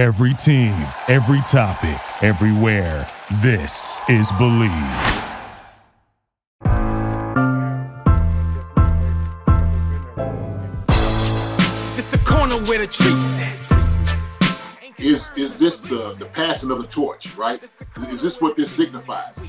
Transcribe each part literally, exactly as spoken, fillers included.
Every team, every topic, everywhere. This is Believe. It's the corner where the treats at. Is is this the, the passing of the torch, right? Is this what this signifies?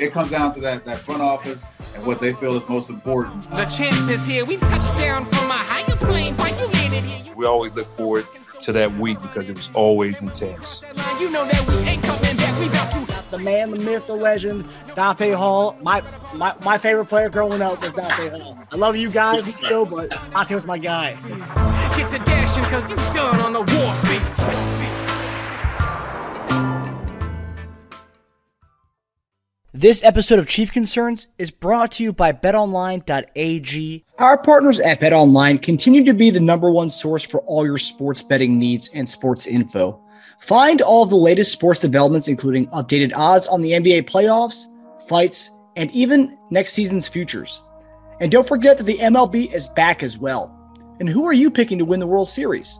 It comes down to that, that front office and what they feel is most important. The champ is here. We've touched down from a higher plane. Why you landed here? We always look forward to that week because it was always intense. You know that we ain't coming back. We got to. The man, the myth, the legend, Dante Hall. My my, my favorite player growing up was Dante Hall. I love you guys in the show, but Dante was my guy. Get to dashing because you done on the war feet. This episode of Chief Concerns is brought to you by bet online dot a g. Our partners at BetOnline continue to be the number one source for all your sports betting needs and sports info. Find all of the latest sports developments, including updated odds on the N B A playoffs, fights, and even next season's futures. And don't forget that the M L B is back as well. And who are you picking to win the World Series?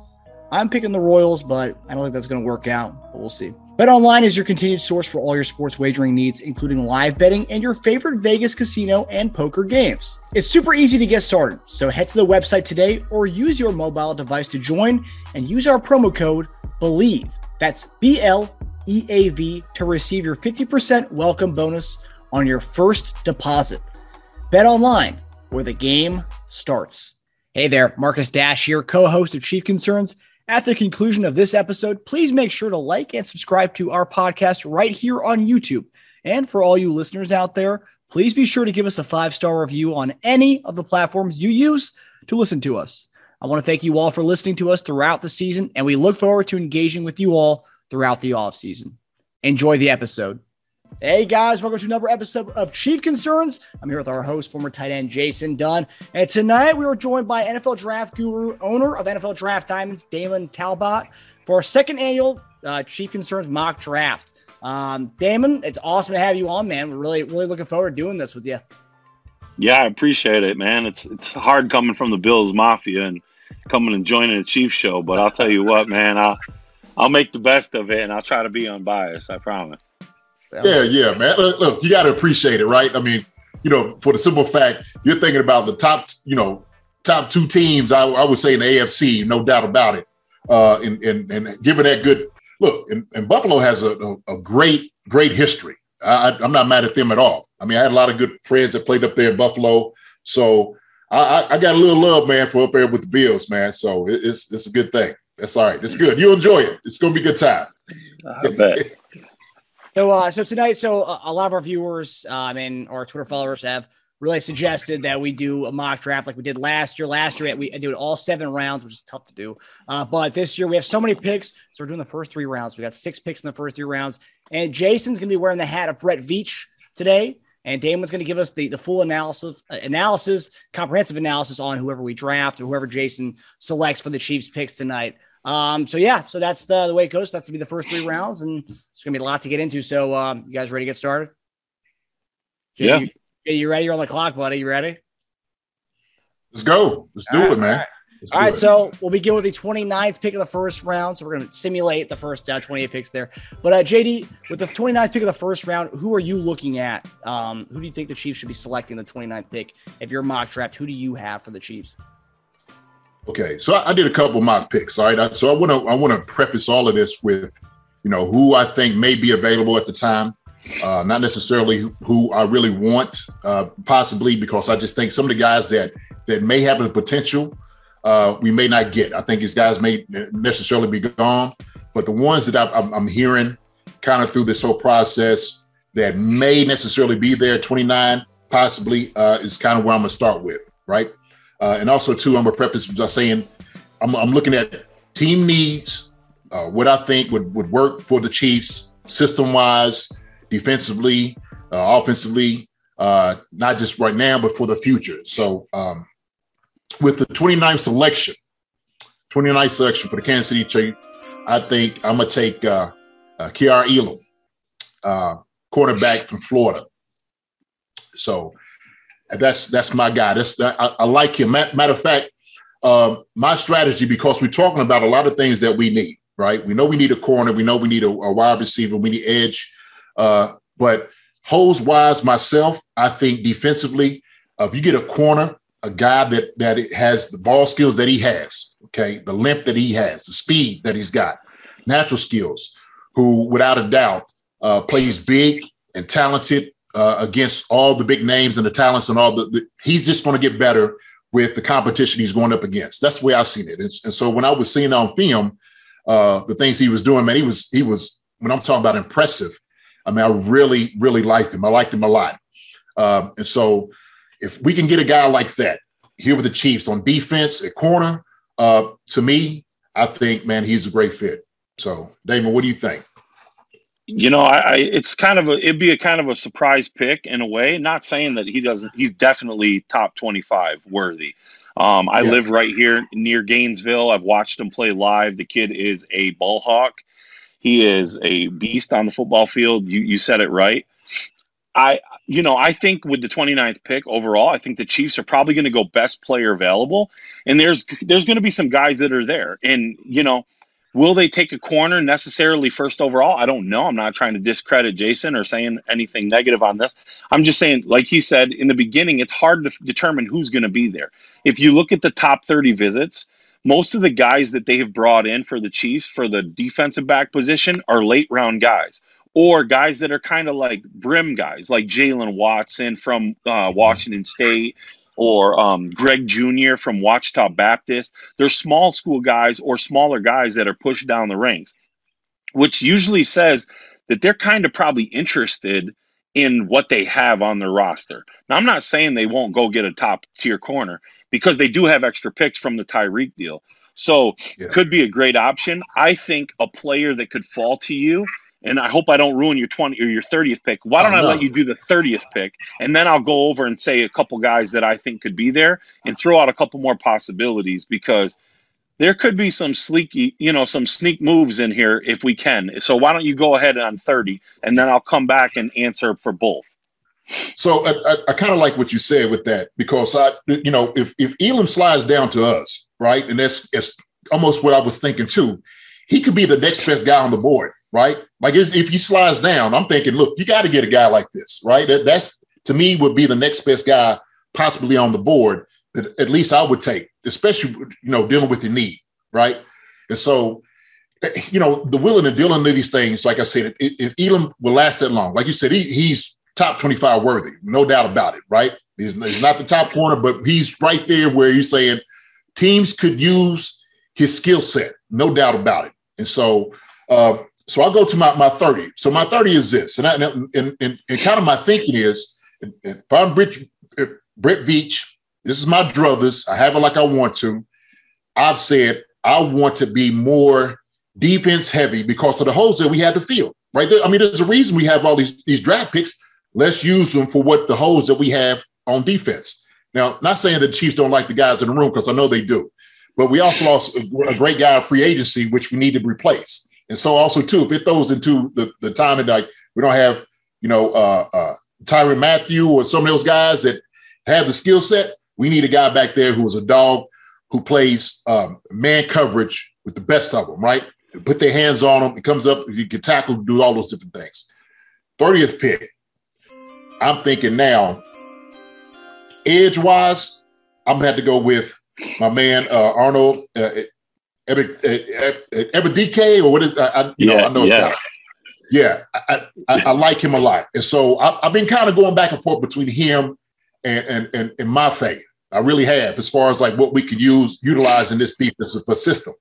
I'm picking the Royals, but I don't think that's going to work out, but we'll see. BetOnline is your continued source for all your sports wagering needs, including live betting and your favorite Vegas casino and poker games. It's super easy to get started, so head to the website today or use your mobile device to join and use our promo code BELIEVE, that's B L E A V, to receive your fifty percent welcome bonus on your first deposit. BetOnline, where the game starts. Hey there, Marcus Dash here, co-host of Chief Concerns. At the conclusion of this episode, please make sure to like and subscribe to our podcast right here on YouTube. And for all you listeners out there, please be sure to give us a five-star review on any of the platforms you use to listen to us. I want to thank you all for listening to us throughout the season, and we look forward to engaging with you all throughout the offseason. Enjoy the episode. Hey guys, welcome to another episode of Chief Concerns. I'm here with our host, former tight end Jason Dunn. And tonight we are joined by N F L draft guru, owner of N F L Draft Diamonds, Damon Talbot, for our second annual uh, Chief Concerns mock draft. Um, Damon, it's awesome to have you on, man. We're really, really looking forward to doing this with you. Yeah, I appreciate it, man. It's it's hard coming from the Bills Mafia and coming and joining a Chiefs show, but I'll tell you what, man, I'll, I'll make the best of it and I'll try to be unbiased, I promise. Yeah, yeah, man. Look, look, you got to appreciate it, right? I mean, you know, for the simple fact, you're thinking about the top, you know, top two teams, I, I would say in the A F C, no doubt about it. Uh, and, and, and given that good look, and, and Buffalo has a, a, a great, great history. I, I'm not mad at them at all. I mean, I had a lot of good friends that played up there in Buffalo. So I, I got a little love, man, for up there with the Bills, man. So it, it's, it's a good thing. That's all right. It's good. You'll enjoy it. It's going to be a good time. I bet. So, uh, so tonight, so a lot of our viewers um, and our Twitter followers have really suggested that we do a mock draft like we did last year. Last year, we did all seven rounds, which is tough to do. Uh, but this year, we have so many picks, so we're doing the first three rounds. We got six picks in the first three rounds. And Jason's going to be wearing the hat of Brett Veach today. And Damon's going to give us the, the full analysis, analysis, comprehensive analysis on whoever we draft or whoever Jason selects for the Chiefs picks tonight. Um, so yeah, so that's the, the way it goes. That's gonna be the first three rounds, and it's gonna be a lot to get into. So, um, you guys ready to get started? Jay, yeah, you, you ready? You're on the clock, buddy. You ready? Let's go. Let's do it, man. All right, so we'll begin with the twenty-ninth pick of the first round. So, we're gonna simulate the first uh, twenty-eight picks there. But, uh, J D, with the twenty-ninth pick of the first round, who are you looking at? Um, who do you think the Chiefs should be selecting the twenty-ninth pick? If you're mock draft, who do you have for the Chiefs? Okay, so I did a couple of mock picks, all right? So I want to I want to preface all of this with, you know, who I think may be available at the time, uh, not necessarily who I really want, uh, possibly because I just think some of the guys that that may have the potential, uh, we may not get. I think these guys may necessarily be gone, but the ones that I, I'm hearing kind of through this whole process that may necessarily be there, twenty-nine possibly, uh, is kind of where I'm going to start with, right? Uh, and also, too, I'm going to preface by saying I'm, I'm looking at team needs, uh, what I think would, would work for the Chiefs system-wise, defensively, uh, offensively, uh, not just right now, but for the future. So um, with the twenty-ninth selection, twenty-ninth selection for the Kansas City Chiefs, I think I'm going to take uh, uh, Kiara Elam, uh, quarterback from Florida. So – That's that's my guy. That's I, I like him. Matter of fact, um, my strategy, because we're talking about a lot of things that we need, right? We know we need a corner. We know we need a, a wide receiver. We need edge. Uh, but holes-wise, myself, I think defensively, uh, if you get a corner, a guy that that has the ball skills that he has, okay, the limp that he has, the speed that he's got, natural skills, who without a doubt uh, plays big and talented uh, against all the big names and the talents and all the, the he's just going to get better with the competition he's going up against. That's the way I've seen it. And, and so when I was seeing on film uh, the things he was doing, man, he was, he was, when I'm talking about impressive, I mean, I really, really liked him. I liked him a lot. Um, and so if we can get a guy like that here with the Chiefs on defense at corner, uh, to me, I think, man, he's a great fit. So, Damon, what do you think? You know, I, I it's kind of a it'd be a kind of a surprise pick in a way. Not saying that he doesn't, he's definitely top twenty-five worthy. Um, I yeah. live right here near Gainesville. I've watched him play live. The kid is a ball hawk. He is a beast on the football field. You you said it right. I you know, I think with the twenty-ninth pick overall, I think the Chiefs are probably going to go best player available. And there's there's going to be some guys that are there. And you know, will they take a corner necessarily first overall? I don't know. I'm not trying to discredit Jason or saying anything negative on this. I'm just saying, like he said in the beginning, it's hard to determine who's going to be there. If you look at the top thirty visits, most of the guys that they have brought in for the Chiefs for the defensive back position are late round guys or guys that are kind of like brim guys, like Jalen Watson from uh, Washington State, or um, Greg Junior from Ouachita Baptist. They're small school guys or smaller guys that are pushed down the ranks, which usually says that they're kind of probably interested in what they have on their roster. Now, I'm not saying they won't go get a top-tier corner because they do have extra picks from the Tyreek deal. So yeah. Could be a great option. I think a player that could fall to you, and I hope I don't ruin your twentieth or your thirtieth pick. Why don't I, I let you do the thirtieth pick, and then I'll go over and say a couple guys that I think could be there and throw out a couple more possibilities, because there could be some sleeky, you know, some sneak moves in here if we can. So why don't you go ahead on thirty, and then I'll come back and answer for both. So I, I, I kind of like what you said with that, because I, you know, if if Elam slides down to us, right, and that's it's almost what I was thinking too. He could be the next best guy on the board, right? Like if he slides down, I'm thinking, look, you got to get a guy like this, right? That, that's, to me, would be the next best guy possibly on the board that at least I would take, especially, you know, dealing with the need, right? And so, you know, the willing and dealing with these things, like I said, if Elam will last that long, like you said, he, he's top twenty-five worthy, no doubt about it, right? He's, he's not the top corner, but he's right there where you're saying teams could use his skill set, no doubt about it. And so, uh, so I'll go to my, my thirty. So my thirty is this, and I, and, and, and kind of my thinking is, if I'm Brett, Brett Veach, this is my druthers. I have it like I want to. I've said I want to be more defense heavy because of the holes that we had to fill. Right there, I mean, there's a reason we have all these these draft picks. Let's use them for what the holes that we have on defense. Now, not saying that the Chiefs don't like the guys in the room, because I know they do. But we also lost a great guy in free agency, which we need to replace. And so also, too, if it throws into the, the time and like we don't have, you know, uh, uh, Tyrann Mathieu or some of those guys that have the skill set, we need a guy back there who is a dog, who plays um, man coverage with the best of them, right? Put their hands on them. It comes up, you can tackle, do all those different things. thirtieth pick, I'm thinking now, edge-wise, I'm going to have to go with my man uh, Arnold uh, Ebedike, or what is? I, I, you yeah, know, I know it's yeah. not. Yeah, I, I, I like him a lot, and so I, I've been kind of going back and forth between him and and and, and my faith. I really have, as far as like what we could use utilize in this defensive system.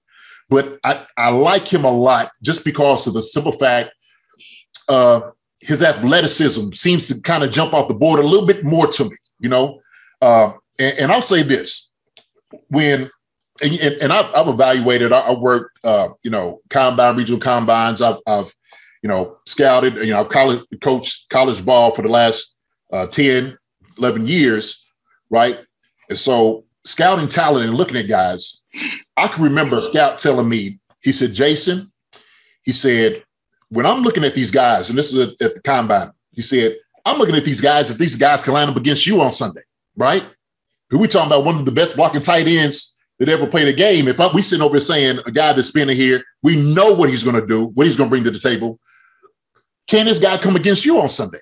But I, I like him a lot just because of the simple fact uh, his athleticism seems to kind of jump off the board a little bit more to me, you know. Uh, and, and I'll say this. When and, and I've, I've evaluated, I, I worked, uh, you know, combine, regional combines. I've, I've, you know, scouted, you know, I've college, coached college ball for the last uh, ten, eleven years, right? And so scouting talent and looking at guys, I can remember a scout telling me, he said, Jason, he said, when I'm looking at these guys, and this is at the combine, he said, I'm looking at these guys if these guys can line up against you on Sunday, right? Who we talking about? One of the best blocking tight ends that ever played a game. If I, we sitting over saying a guy that's spinning here, we know what he's going to do, what he's going to bring to the table. Can this guy come against you on Sunday,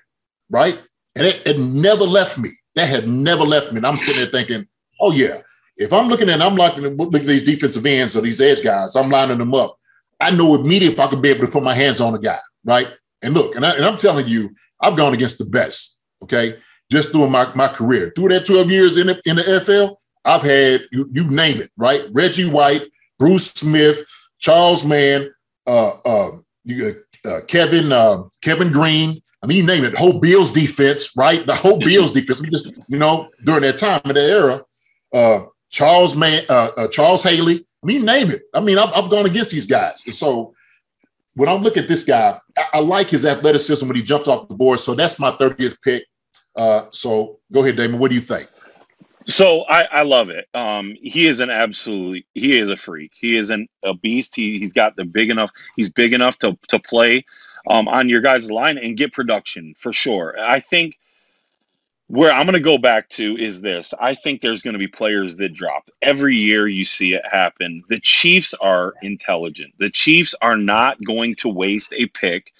right? And it, it never left me. That had never left me. And I'm sitting there thinking, oh, yeah. If I'm looking at I'm locking look at these defensive ends or these edge guys, I'm lining them up. I know immediately if I could be able to put my hands on a guy, right? And look, and, I, and I'm telling you, I've gone against the best, okay, just through my, my career. Through that twelve years in the, in the N F L, I've had, you, you name it, right? Reggie White, Bruce Smith, Charles Mann, uh, uh, you, uh, Kevin uh, Kevin Green. I mean, you name it, the whole Bills defense, right? The whole Bills defense. We just, you know, during that time in that era, uh, Charles Mann, uh, uh, Charles Haley. I mean, you name it. I mean, I've, I've gone against these guys. And so when I look at this guy, I, I like his athleticism when he jumps off the board. So that's my thirtieth pick. Uh, so go ahead, Damon. What do you think? So I, I love it. Um, he is an absolutely – he is a freak. He is an, a beast. He, he's got the big enough – he's big enough to, to play um, on your guys' line and get production for sure. I think where I'm going to go back to is this. I think there's going to be players that drop. Every year you see it happen. The Chiefs are intelligent. The Chiefs are not going to waste a pick,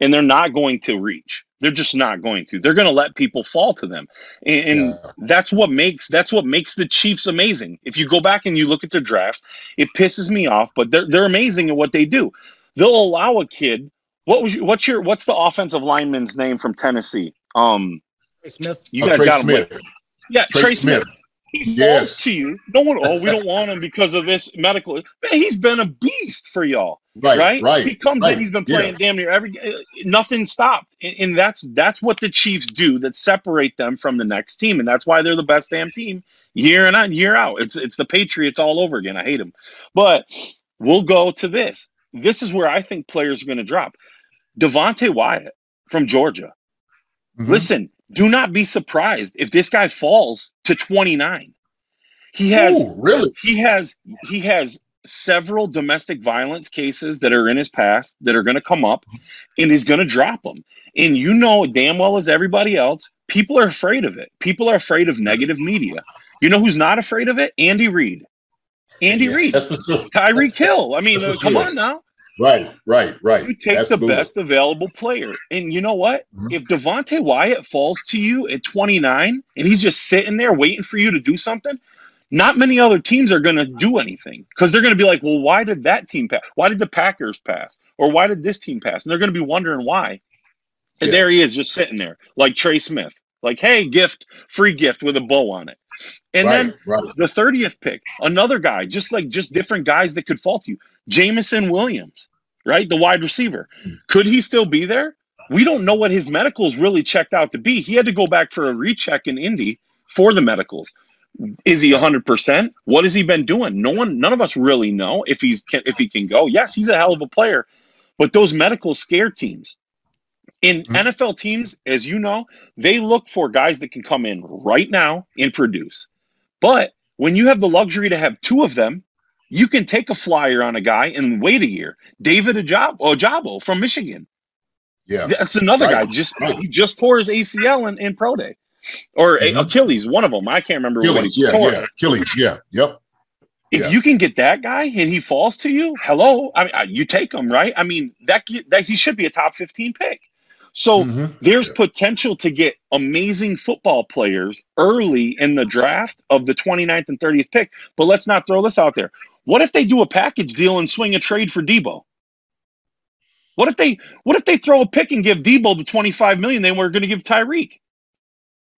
and they're not going to reach. They're just not going to. They're going to let people fall to them. And, and yeah. that's what makes that's what makes the Chiefs amazing. If you go back and you look at their drafts, it pisses me off, but they're they're amazing at what they do. They'll allow a kid. What was your, what's your what's the offensive lineman's name from Tennessee? Um Trey Smith. You guys oh, Trey got him Smith. With. Yeah, Trey, Trey Smith. Smith. He falls yes. to you. No one, oh, we don't want him because of this medical. Man, he's been a beast for y'all, right? Right. right he comes right, in. He's been playing yeah. damn near every. Nothing stopped, and that's that's what the Chiefs do that separate them from the next team, and that's why they're the best damn team year in and year out. It's it's the Patriots all over again. I hate them, but we'll go to this. This is where I think players are going to drop. Devontae Wyatt from Georgia. Mm-hmm. Listen. Do not be surprised if this guy falls to twenty-nine. He has Ooh, really? he has he has several domestic violence cases that are in his past that are going to come up, and he's going to drop them. And you know damn well as everybody else, people are afraid of it. People are afraid of negative media. You know who's not afraid of it? Andy Reid. Andy yeah, Reid. Tyreek Hill. I mean, uh, come on now. Right, right, right. You take Absolutely. the best available player. And you know what? Mm-hmm. If Devontae Wyatt falls to you at twenty-nine and he's just sitting there waiting for you to do something, not many other teams are going to do anything because they're going to be like, well, why did that team pass? Why did the Packers pass? Or why did this team pass? And they're going to be wondering why. And yeah. there he is just sitting there like Trey Smith. Like, hey, gift, free gift with a bow on it. And right, then right. the thirtieth pick, another guy, just like just different guys that could fall to you. Jameson Williams, right? The wide receiver. Could he still be there? We don't know what his medicals really checked out to be. He had to go back for a recheck in Indy for the medicals. Is he one hundred percent? What has he been doing? No one, none of us really know if he's can, if he can go. Yes, he's a hell of a player, but those medicals scare teams. In mm-hmm. N F L teams, as you know, they look for guys that can come in right now and produce. But when you have the luxury to have two of them, you can take a flyer on a guy and wait a year. David Ojabo, Ojabo from Michigan. Yeah. That's another right. guy. Just right. He just tore his A C L in, in Pro Day. Or mm-hmm. Achilles, one of them. I can't remember Achilles, what he yeah, tore. Yeah. Achilles, yeah. Yep. If yeah. you can get that guy and he falls to you, hello, I mean, you take him, right? I mean, that, that he should be a top fifteen pick. So mm-hmm. there's yeah. potential to get amazing football players early in the draft of the twenty-ninth and thirtieth pick. But let's not throw this out there. What if they do a package deal and swing a trade for Deebo? What if they what if they throw a pick and give Deebo the twenty-five million dollars they were going to give Tyreek?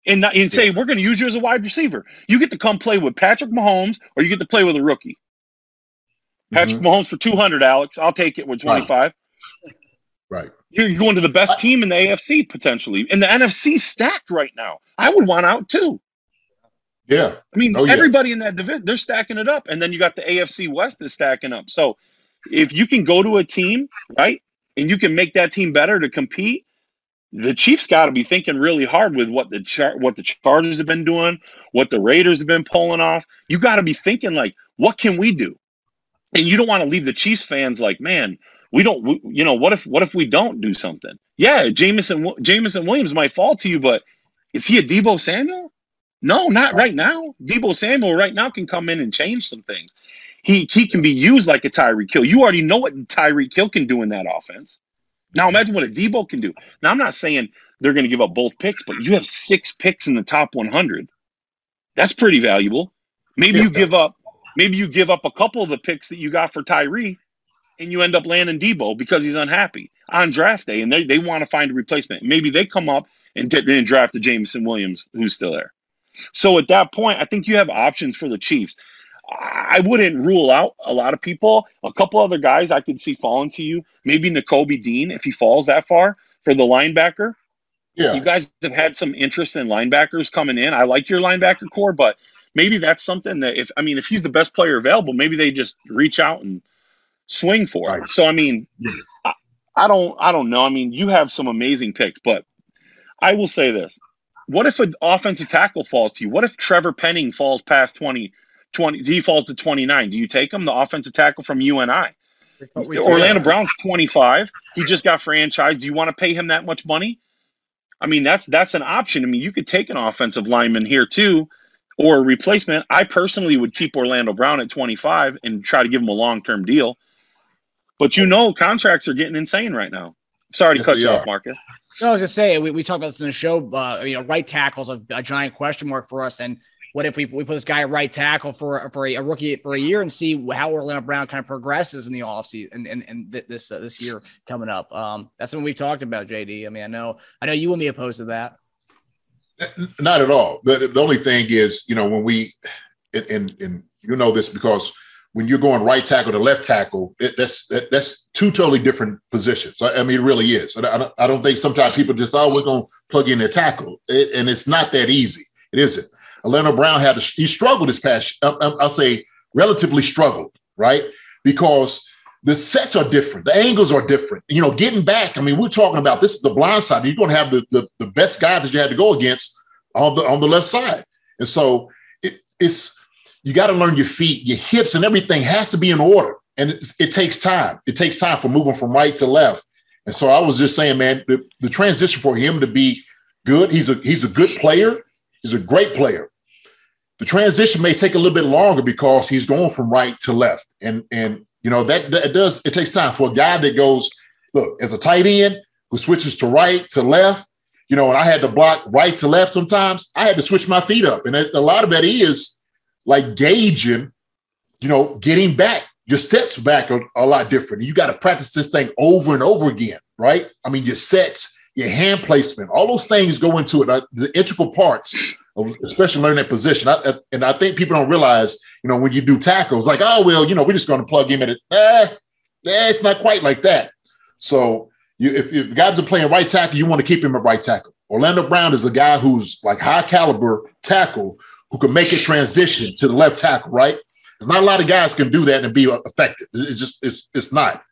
And, and yeah. say, we're going to use you as a wide receiver. You get to come play with Patrick Mahomes or you get to play with a rookie. Patrick mm-hmm. Mahomes for two hundred, Alex. I'll take it with twenty-five. Right. You're going to the best team in the A F C potentially, and the N F C stacked right now. I would want out too. Yeah, I mean oh, everybody yeah. in that division they're stacking it up, and then you got the A F C West that's stacking up. So if you can go to a team right, and you can make that team better to compete, the Chiefs got to be thinking really hard with what the char- what the Chargers have been doing, what the Raiders have been pulling off. You got to be thinking like, what can we do? And you don't want to leave the Chiefs fans like, man. We don't, you know, what if what if we don't do something? Yeah, Jameson Jameson Williams might fall to you, but is he a Deebo Samuel? No, not right now. Deebo Samuel right now can come in and change some things. He he can be used like a Tyreek Hill. You already know what Tyreek Hill can do in that offense. Now imagine what a Deebo can do. Now I'm not saying they're going to give up both picks, but you have six picks in the top one hundred. That's pretty valuable. Maybe you give up, maybe you give up a couple of the picks that you got for Tyree, and you end up landing Deebo because he's unhappy on draft day, and they, they want to find a replacement. Maybe they come up and, and draft the Jameson Williams, who's still there. So at that point, I think you have options for the Chiefs. I wouldn't rule out a lot of people. A couple other guys I could see falling to you. Maybe Nakobe Dean, if he falls that far, for the linebacker. Yeah. You guys have had some interest in linebackers coming in. I like your linebacker core, but maybe that's something that if, I mean, if he's the best player available, maybe they just reach out and swing for it. So, I mean, I, I don't, I don't know. I mean, you have some amazing picks, but I will say this. What if an offensive tackle falls to you? What if Trevor Penning falls past twenty, twenty, he falls to twenty-nine? Do you take him, the offensive tackle from U N I? Orlando Brown's twenty-five. He just got franchised. Do you want to pay him that much money? I mean, that's that's an option. I mean, you could take an offensive lineman here too, or a replacement. I personally would keep Orlando Brown at twenty-five and try to give him a long-term deal. But you know, contracts are getting insane right now. Sorry to yes, cut you are. off, Marcus. No, I was just saying, we, we talked about this in the show. Uh, you know, right tackle's a, a giant question mark for us. And what if we, we put this guy at right tackle for, for a, a rookie for a year and see how Orlando Brown kind of progresses in the offseason and, and, and th- this uh, this year coming up? Um, that's something we've talked about, J D. I mean, I know I know you wouldn't be opposed to that. Not at all. The, the only thing is, you know, when we – and and you know this because – when you're going right tackle to left tackle, it, that's that, that's two totally different positions. I, I mean, it really is. I, I, I don't think sometimes people just, oh, we're going to plug in their tackle. It, and it's not that easy. It isn't. Orlando Brown had, a, he struggled this past, I, I, I'll say relatively struggled, right? Because the sets are different. The angles are different. You know, getting back, I mean, we're talking about this is the blind side. You're going to have the, the, the best guy that you had to go against on the, on the left side. And so it, it's, you got to learn your feet, your hips, and everything has to be in order. And it, it takes time. It takes time for moving from right to left. And so I was just saying, man, the, the transition for him to be good, he's a he's a good player. He's a great player. The transition may take a little bit longer because he's going from right to left. And, and you know, that, that does – it takes time for a guy that goes, look, as a tight end who switches to right to left, you know, and I had to block right to left sometimes, I had to switch my feet up. And a lot of that is – like gauging, you know, getting back. Your steps back are, are a lot different. You got to practice this thing over and over again, right? I mean, your sets, your hand placement, all those things go into it. Uh, the integral parts, of especially learning that position. I, uh, and I think people don't realize, you know, when you do tackles, like, oh, well, you know, we're just going to plug him in it. Eh, eh, it's not quite like that. So you, if, if guys are playing right tackle, you want to keep him at right tackle. Orlando Brown is a guy who's like high caliber tackle who can make a transition to the left tackle, right? There's not a lot of guys can do that and be effective. It's just, it's it's not.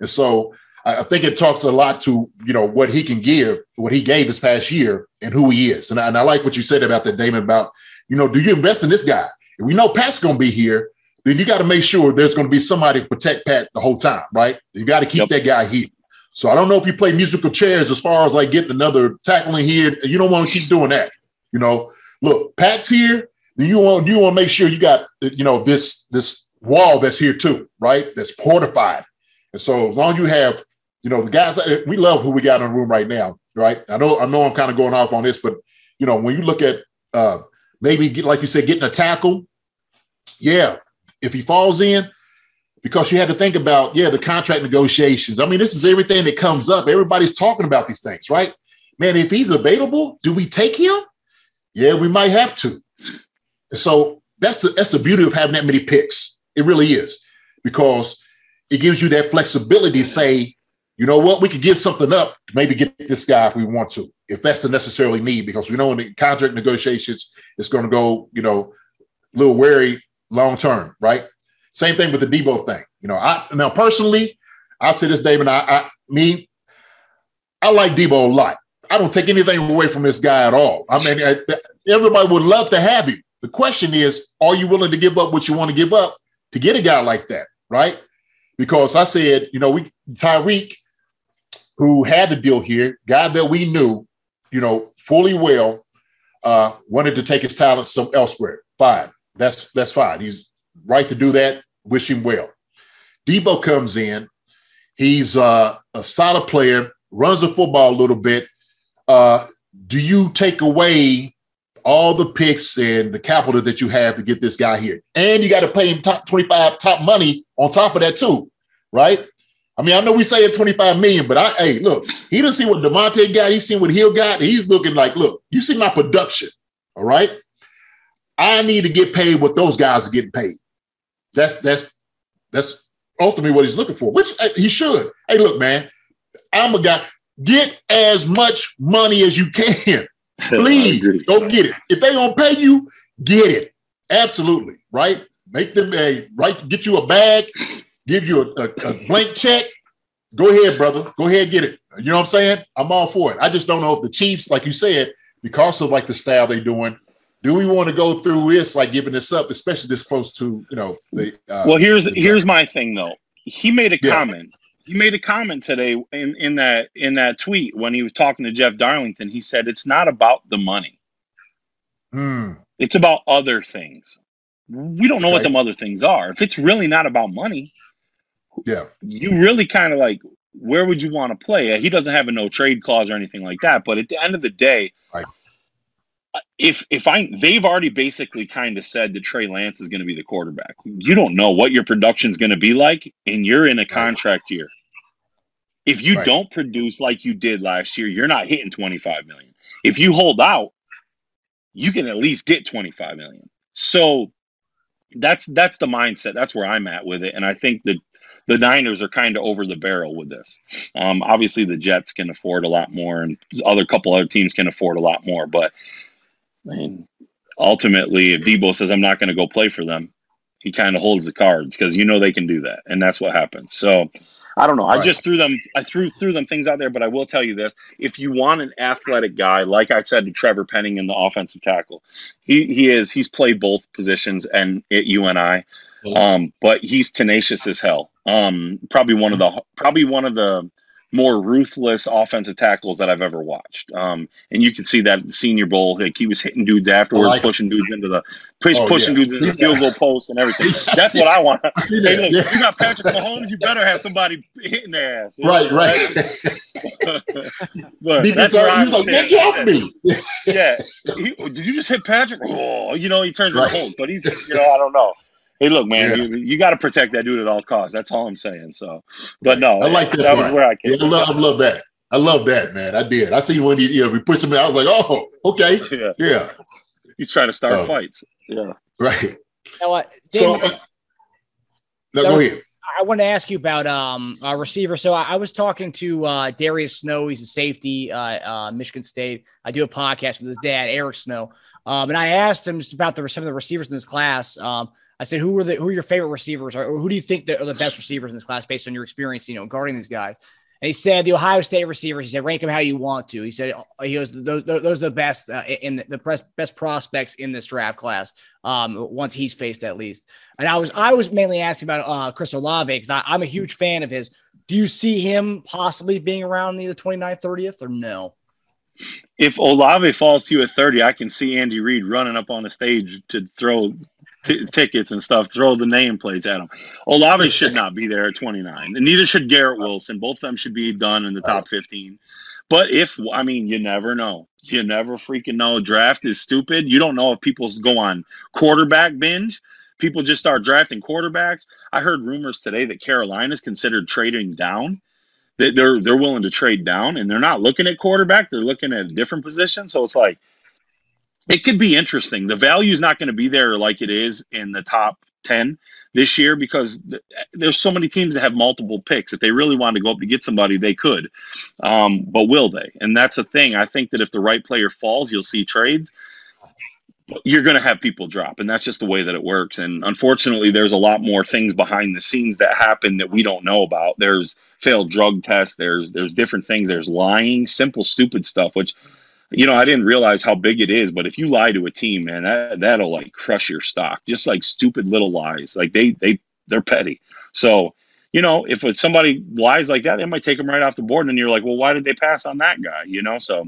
And so I think it talks a lot to, you know, what he can give, what he gave this past year and who he is. And I, and I like what you said about that, Damon, about, you know, do you invest in this guy? If we know Pat's going to be here, then you got to make sure there's going to be somebody to protect Pat the whole time, right? You got to keep yep. that guy here. So I don't know if you play musical chairs as far as like getting another tackling here. You don't want to keep doing that, you know? Look, Pat's here. Then you want you want to make sure you got you know this this wall that's here too, right? That's fortified. And so as long as you have you know the guys, we love who we got in the room right now, right? I know I know I'm kind of going off on this, but you know when you look at uh, maybe get, like you said, getting a tackle, yeah, if he falls in, because you had to think about yeah the contract negotiations. I mean, this is everything that comes up. Everybody's talking about these things, right? Man, if he's available, do we take him? Yeah, we might have to. So that's the that's the beauty of having that many picks. It really is, because it gives you that flexibility to say, you know what, we could give something up to maybe get this guy if we want to, if that's the necessary need, because we know in the contract negotiations, it's going to go, you know, a little wary long term, right? Same thing with the Deebo thing. You know, I now personally, I'll say this, David, I, I mean, I like Deebo a lot. I don't take anything away from this guy at all. I mean, I, everybody would love to have him. The question is, are you willing to give up what you want to give up to get a guy like that, right? Because I said, you know, we Tyreek, who had the deal here, guy that we knew, you know, fully well, uh, wanted to take his talents some elsewhere. Fine. That's, that's fine. He's right to do that. Wish him well. Deebo comes in. He's uh, a solid player, runs the football a little bit. Uh, do you take away all the picks and the capital that you have to get this guy here? And you got to pay him top twenty-five, top money on top of that too, right? I mean, I know we say it's twenty-five million dollars, but I, hey, look, he didn't see what Devontae got. He's seen what Hill got. He's looking like, look, you see my production, all right? I need to get paid what those guys are getting paid. That's that's that's ultimately what he's looking for, which he should. Hey, look, man, I'm a guy. Get as much money as you can. Please, go get it. If they don't pay you, get it. Absolutely, right? Make them a right. Get you a bag. Give you a, a, a blank check. Go ahead, brother. Go ahead, get it. You know what I'm saying? I'm all for it. I just don't know if the Chiefs, like you said, because of like the style they're doing, do we want to go through this, like giving this up, especially this close to, you know, the uh, well, here's the here's my thing though. He made a yeah. comment. He made a comment today in, in that in that tweet when he was talking to Jeff Darlington. He said it's not about the money. Mm. It's about other things. We don't know okay. what them other things are. If it's really not about money, yeah, you really kind of like, where would you want to play? He doesn't have a no trade clause or anything like that. But at the end of the day, right. if if I they've already basically kind of said that Trey Lance is going to be the quarterback. You don't know what your production is going to be like, and you're in a contract year. If you right. don't produce like you did last year, you're not hitting twenty-five million dollars. If you hold out, you can at least get twenty-five million dollars. So that's that's the mindset. That's where I'm at with it, and I think that the Niners are kind of over the barrel with this. Um, obviously, the Jets can afford a lot more, and other couple other teams can afford a lot more. But I mean, ultimately, if Deebo says, I'm not going to go play for them, he kind of holds the cards because you know they can do that, and that's what happens. So I don't know. All I right. just threw them I threw threw them things out there, but I will tell you this. If you want an athletic guy, like I said to Trevor Penning in the offensive tackle, he, he is. He's played both positions and at U N I. Um, but he's tenacious as hell. Um, probably one of the probably one of the more ruthless offensive tackles that I've ever watched. Um, and you can see that in the Senior Bowl, like he was hitting dudes afterwards, like pushing it. dudes into the push, oh, pushing yeah. dudes into the field goal post and everything. That's what I want. Hey, look, yeah. you got Patrick Mahomes, you better have somebody hitting their ass. Right, know? right. But that's right. He's like, get off me. Yeah. He, did you just hit Patrick? Oh, you know, he turns right. around, but he's, you know, I don't know. Hey, look, man, yeah. you, you got to protect that dude at all costs. That's all I'm saying. So, but no, I like that. That was where I came. I love, I love that. I love that, man. I did. I see when he, you know, we pushed him out. I was like, oh, okay, yeah. yeah. He's trying to start oh. fights. Yeah, right. Now, uh, Damon, so, uh, no, so, go ahead. I want to ask you about um a receiver. So I, I was talking to uh, Darius Snow. He's a safety, uh, uh, Michigan State. I do a podcast with his dad, Eric Snow, um, and I asked him just about the some of the receivers in this class. Um, I said, who are the who are your favorite receivers, or who do you think that are the best receivers in this class based on your experience, you know, guarding these guys? And he said the Ohio State receivers. He said, rank them how you want to. He said, he goes, those, those are the best uh, in the, the best prospects in this draft class. Um, once he's faced at least. And I was I was mainly asking about uh, Chris Olave because I'm a huge fan of his. Do you see him possibly being around the twenty-ninth, thirtieth, or no? If Olave falls to you at thirty, I can see Andy Reid running up on the stage to throw. T- tickets and stuff, throw the nameplates at him. Olave should not be there at twenty-nine, and neither should Garrett Wilson. Both of them should be done in the top fifteen. But if, I mean, you never know. You never freaking know. Draft is stupid. You don't know if people go on quarterback binge. People just start drafting quarterbacks. I heard rumors today that Carolina's considered trading down. That they're they're willing to trade down, and they're not looking at quarterback. They're looking at a different position. So it's like, it could be interesting. The value is not going to be there like it is in the top ten this year because th- there's so many teams that have multiple picks. If they really wanted to go up to get somebody, they could. Um, but will they? And that's the thing. I think that if the right player falls, you'll see trades. You're going to have people drop, and that's just the way that it works. And unfortunately, there's a lot more things behind the scenes that happen that we don't know about. There's failed drug tests. There's, there's different things. There's lying, simple, stupid stuff, which – you know, I didn't realize how big it is, but if you lie to a team, man, that, that'll like crush your stock. Just like stupid little lies. Like they, they, they're petty. So, you know, if it's somebody lies like that, they might take them right off the board. And then you're like, well, why did they pass on that guy? You know? So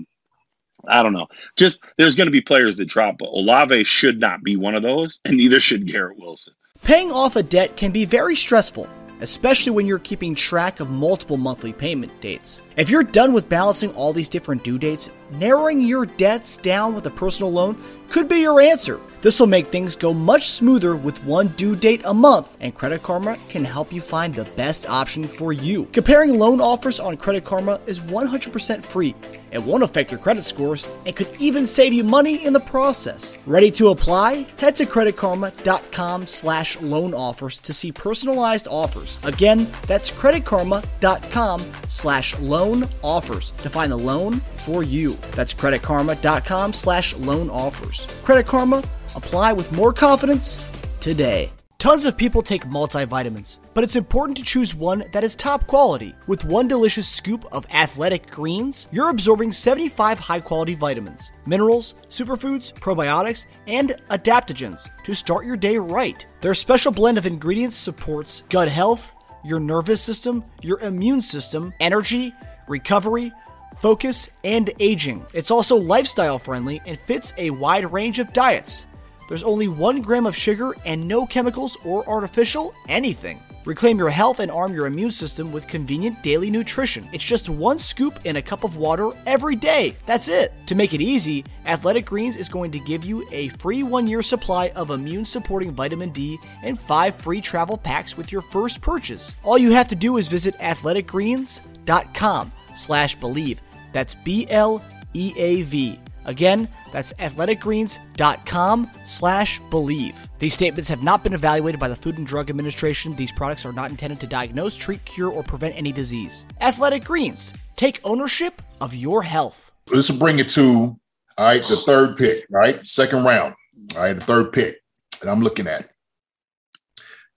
I don't know. Just there's going to be players that drop, but Olave should not be one of those, and neither should Garrett Wilson. Paying off a debt can be very stressful, especially when you're keeping track of multiple monthly payment dates. If you're done with balancing all these different due dates, narrowing your debts down with a personal loan could be your answer. This will make things go much smoother with one due date a month, and Credit Karma can help you find the best option for you. Comparing loan offers on Credit Karma is one hundred percent free. It won't affect your credit scores and could even save you money in the process. Ready to apply? Head to creditkarma.com slash loan offers to see personalized offers. Again, that's creditkarma.com slash loan offers to find the loan for you. That's creditkarma.com slash loan offers. Credit Karma, apply with more confidence today. Tons of people take multivitamins, but it's important to choose one that is top quality. With one delicious scoop of Athletic Greens, you're absorbing seventy-five high-quality vitamins, minerals, superfoods, probiotics, and adaptogens to start your day right. Their special blend of ingredients supports gut health, your nervous system, your immune system, energy, recovery, focus, and aging. It's also lifestyle-friendly and fits a wide range of diets. There's only one gram of sugar and no chemicals or artificial anything. Reclaim your health and arm your immune system with convenient daily nutrition. It's just one scoop in a cup of water every day. That's it. To make it easy, Athletic Greens is going to give you a free one-year supply of immune-supporting vitamin D and five free travel packs with your first purchase. All you have to do is visit athletic greens dot com slash believe. That's B L E A V. Again, that's athletic greens dot com slash believe. These statements have not been evaluated by the Food and Drug Administration. These products are not intended to diagnose, treat, cure, or prevent any disease. Athletic Greens, take ownership of your health. This will bring it to, all right, the third pick, right? Second round, all right, the third pick that I'm looking at.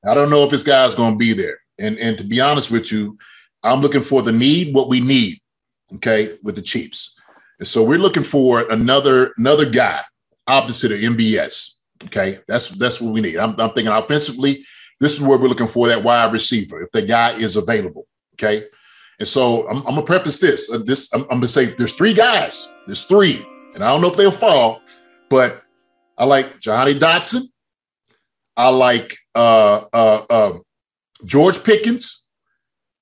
I don't know if this guy's going to be there. And, and to be honest with you, I'm looking for the need, what we need, okay, with the Chiefs. And so we're looking for another another guy opposite of M B S. Okay, that's that's what we need. I'm, I'm thinking offensively, this is where we're looking for that wide receiver if the guy is available. Okay, and so I'm, I'm gonna preface this. Uh, this I'm, I'm gonna say there's three guys. There's three, and I don't know if they'll fall, but I like Jahan Dotson. I like uh, uh, uh, George Pickens,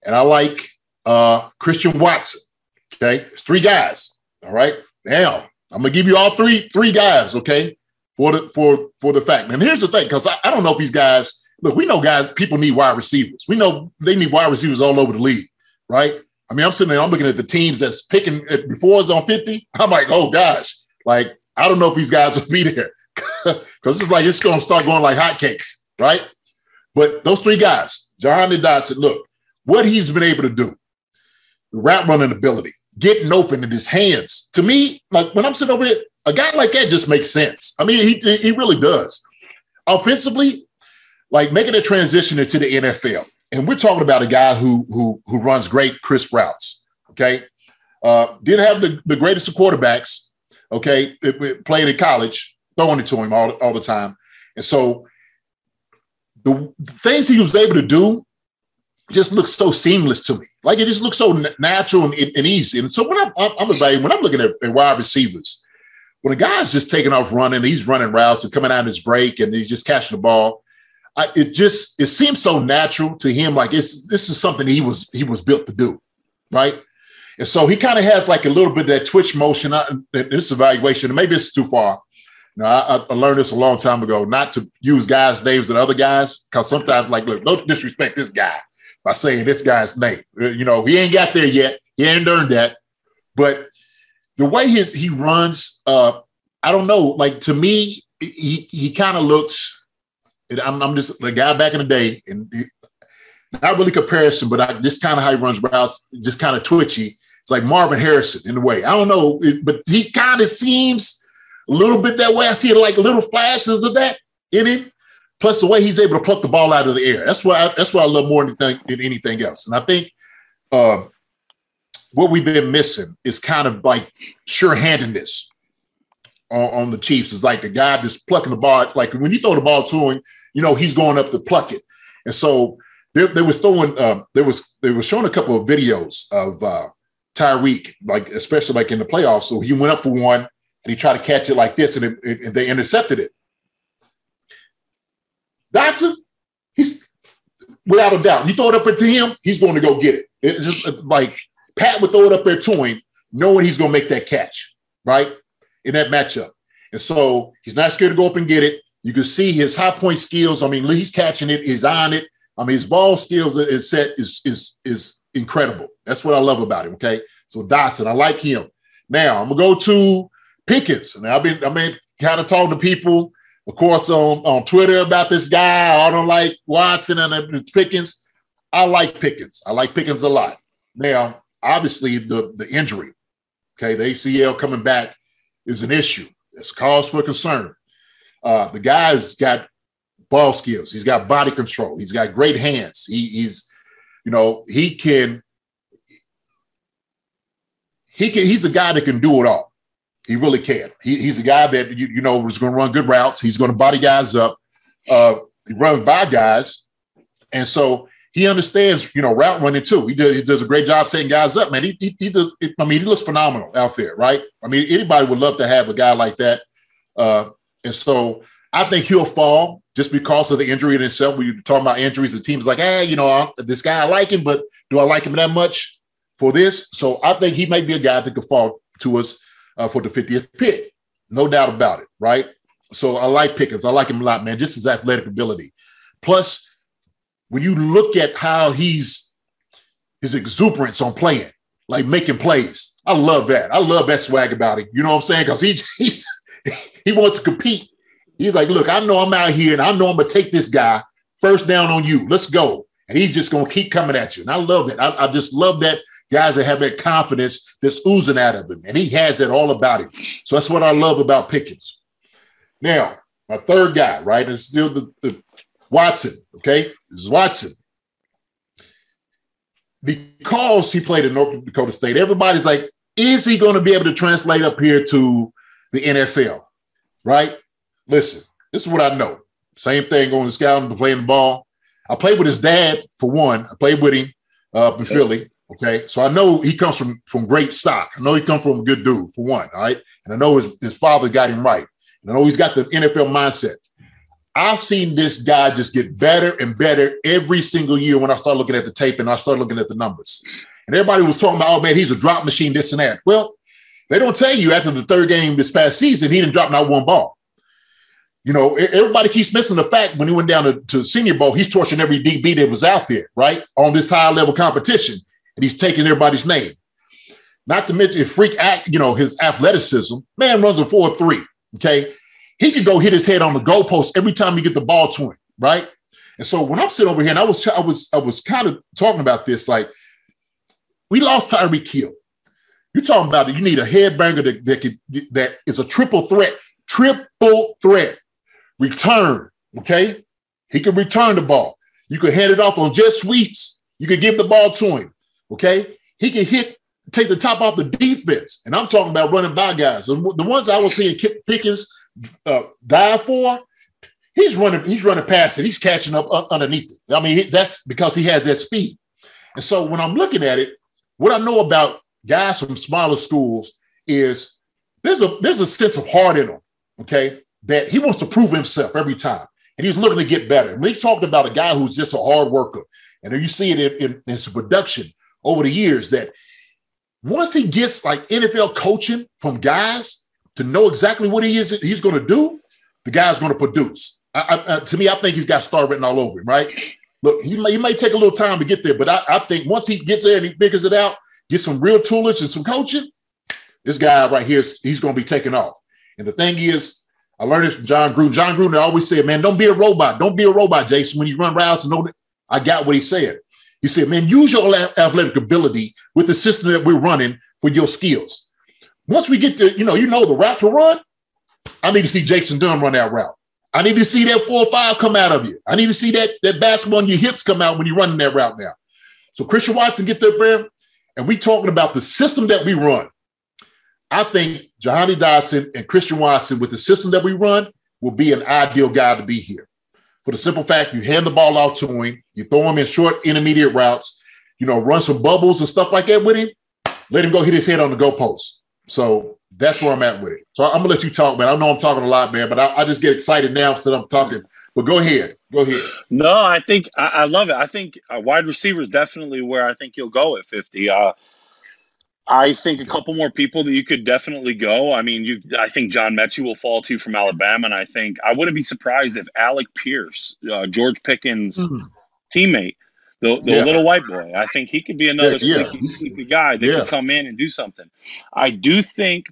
and I like uh, Christian Watson. Okay, there's three guys. All right. Now I'm gonna give you all three, three guys, okay, for the for for the fact. And here's the thing, because I, I don't know if these guys look, we know guys, people need wide receivers. We know they need wide receivers all over the league, right? I mean, I'm sitting there, I'm looking at the teams that's picking before it's on fifty. I'm like, oh gosh, like I don't know if these guys will be there. Cause it's like it's gonna start going like hotcakes, right? But those three guys, Jahan Dotson, look, what he's been able to do, the route running ability. Getting open in his hands. To me, like when I'm sitting over here, a guy like that just makes sense. I mean, he he really does. Offensively, like making a transition into the N F L. And we're talking about a guy who who who runs great crisp routes, okay? Uh, didn't have the, the greatest of quarterbacks, okay? It, it played in college, throwing it to him all, all the time. And so the, the things he was able to do just looks so seamless to me. Like it just looks so n- natural and, and easy. And so when I'm, I'm, I'm evaluating, when I'm looking at, at wide receivers, when a guy's just taking off running, he's running routes and coming out of his break, and he's just catching the ball. I, it just it seems so natural to him. Like it's this is something he was he was built to do, right? And so he kind of has like a little bit of that twitch motion. I, this evaluation, and maybe it's too far. Now, I, I learned this a long time ago, not to use guys' names and other guys, because sometimes, like, look, don't disrespect this guy by saying this guy's name. You know, he ain't got there yet. He ain't earned that. But the way his, he runs, uh, I don't know. Like, to me, he he kind of looks, I'm, I'm just the guy back in the day, and he, not really comparison, but I just kind of how he runs routes, just kind of twitchy. It's like Marvin Harrison in a way. I don't know, it, but he kind of seems a little bit that way. I see like little flashes of that in him. Plus the way he's able to pluck the ball out of the air. That's why I, that's why I love more than anything else. And I think uh, what we've been missing is kind of like sure-handedness on, on the Chiefs. It's like the guy that's plucking the ball. Like when you throw the ball to him, you know, he's going up to pluck it. And so there, there was throwing, uh, there was, they were showing a couple of videos of uh, Tyreek, like especially like in the playoffs. So he went up for one and he tried to catch it like this, and, it, it, and they intercepted it. Dotson, he's without a doubt. You throw it up into him, he's going to go get it. It's just like Pat would throw it up there to him, knowing he's going to make that catch, right, in that matchup. And so he's not scared to go up and get it. You can see his high point skills. I mean, he's catching it, he's on it. I mean, his ball skills is set is is is incredible. That's what I love about him. Okay, so Dotson, I like him. Now I'm gonna go to Pickens. And I've been I mean kind of talking to people, of course, on, on Twitter about this guy. I don't like Watson and Pickens. I like Pickens. I like Pickens a lot. Now, obviously, the the injury, okay, the A C L coming back is an issue. It's cause for concern. Uh, the guy's got ball skills. He's got body control. He's got great hands. He, he's, you know, he can, he can, he's a guy that can do it all. He really can. He, he's a guy that, you, you know, is going to run good routes. He's going to body guys up. Uh, he runs by guys. And so he understands, you know, route running too. He does, he does a great job setting guys up, man. He, he, he does, it, I mean, he looks phenomenal out there, right? I mean, anybody would love to have a guy like that. Uh, And so I think he'll fall just because of the injury in itself. When you're talking about injuries, the team's like, hey, you know, I'm, this guy, I like him, but do I like him that much for this? So I think he might be a guy that could fall to us uh, for the fiftieth pick. No doubt about it, right? So I like Pickens. I like him a lot, man, just his athletic ability. Plus, when you look at how he's his exuberance on playing, like making plays, I love that. I love that swag about him. You know what I'm saying? Because he, he's – he wants to compete. He's like, look, I know I'm out here, and I know I'm going to take this guy first down on you. Let's go. And he's just going to keep coming at you. And I love that. I, I just love that guys that have that confidence that's oozing out of him. And he has it all about him. So that's what I love about Pickens. Now, my third guy, right, is still the, the Watson, okay? This is Watson. Because he played at North Dakota State, everybody's like, is he going to be able to translate up here to the N F L, right? Listen, this is what I know. Same thing going to scouting, to playing the ball. I played with his dad, for one. I played with him uh, in Philly, okay? So I know he comes from, from great stock. I know he comes from a good dude, for one, all right? And I know his, his father got him right. And I know he's got the N F L mindset. I've seen this guy just get better and better every single year when I started looking at the tape and I started looking at the numbers. And everybody was talking about, oh, man, he's a drop machine, this and that. Well, they don't tell you after the third game this past season, he didn't drop not one ball. You know, everybody keeps missing the fact when he went down to, to Senior Bowl, he's torching every D B that was out there, right, on this high-level competition, and he's taking everybody's name. Not to mention, if freak act, you know, his athleticism, man runs a four three, okay? He can go hit his head on the goalpost every time you get the ball to him, right? And so when I'm sitting over here, and I was, I was, I was kind of talking about this, like, we lost Tyreek Hill. You're talking about it. You need a headbanger that that, can, that is a triple threat, triple threat return. Okay, he can return the ball. You can hand it off on jet sweeps. You can give the ball to him. Okay, he can hit, take the top off the defense. And I'm talking about running by guys. The ones I was seeing Pickens uh, die for, he's running. He's running past it. He's catching up uh, underneath it. I mean, that's because he has that speed. And so when I'm looking at it, what I know about guys from smaller schools is there's a there's a sense of heart in him, okay, that he wants to prove himself every time, and he's looking to get better. We talked about a guy who's just a hard worker, and you see it in, in, in some production over the years that once he gets like N F L coaching from guys to know exactly what he is he's going to do, the guy's going to produce. I, I, to me, I think he's got star written all over him, right? Look, he may, he may take a little time to get there, but I, I think once he gets there and he figures it out, get some real toolage and some coaching, this guy right here, he's going to be taking off. And the thing is, I learned this from John Gruden. John Gruden always said, man, don't be a robot. Don't be a robot, Jason. When you run routes, and know that, I got what he said. He said, man, use your athletic ability with the system that we're running for your skills. Once we get the, you know, you know the route to run, I need to see Jason Dunn run that route. I need to see that four or five come out of you. I need to see that, that basketball on your hips come out when you're running that route now. So Christian Watson, get there, man. And we talking about the system that we run. I think Jahan Dotson and Christian Watson, with the system that we run, will be an ideal guy to be here. For the simple fact, you hand the ball out to him, you throw him in short, intermediate routes, you know, run some bubbles and stuff like that with him. let him go hit his head on the goalpost. So that's where I'm at with it. So I'm going to let you talk, man. I know I'm talking a lot, man, but I, I just get excited now since I'm talking. But go ahead. Go ahead. No, I think I, I love it. I think uh, wide receiver is definitely where I think you'll go at fifty. Uh, I think a couple more people that you could definitely go. I mean, you. I think John Metchie will fall to from Alabama, and I think I wouldn't be surprised if Alec Pierce, uh, George Pickens' mm-hmm. teammate, The, the yeah. little white boy, I think he could be another yeah, sneaky, yeah. sneaky guy that yeah. could come in and do something. I do think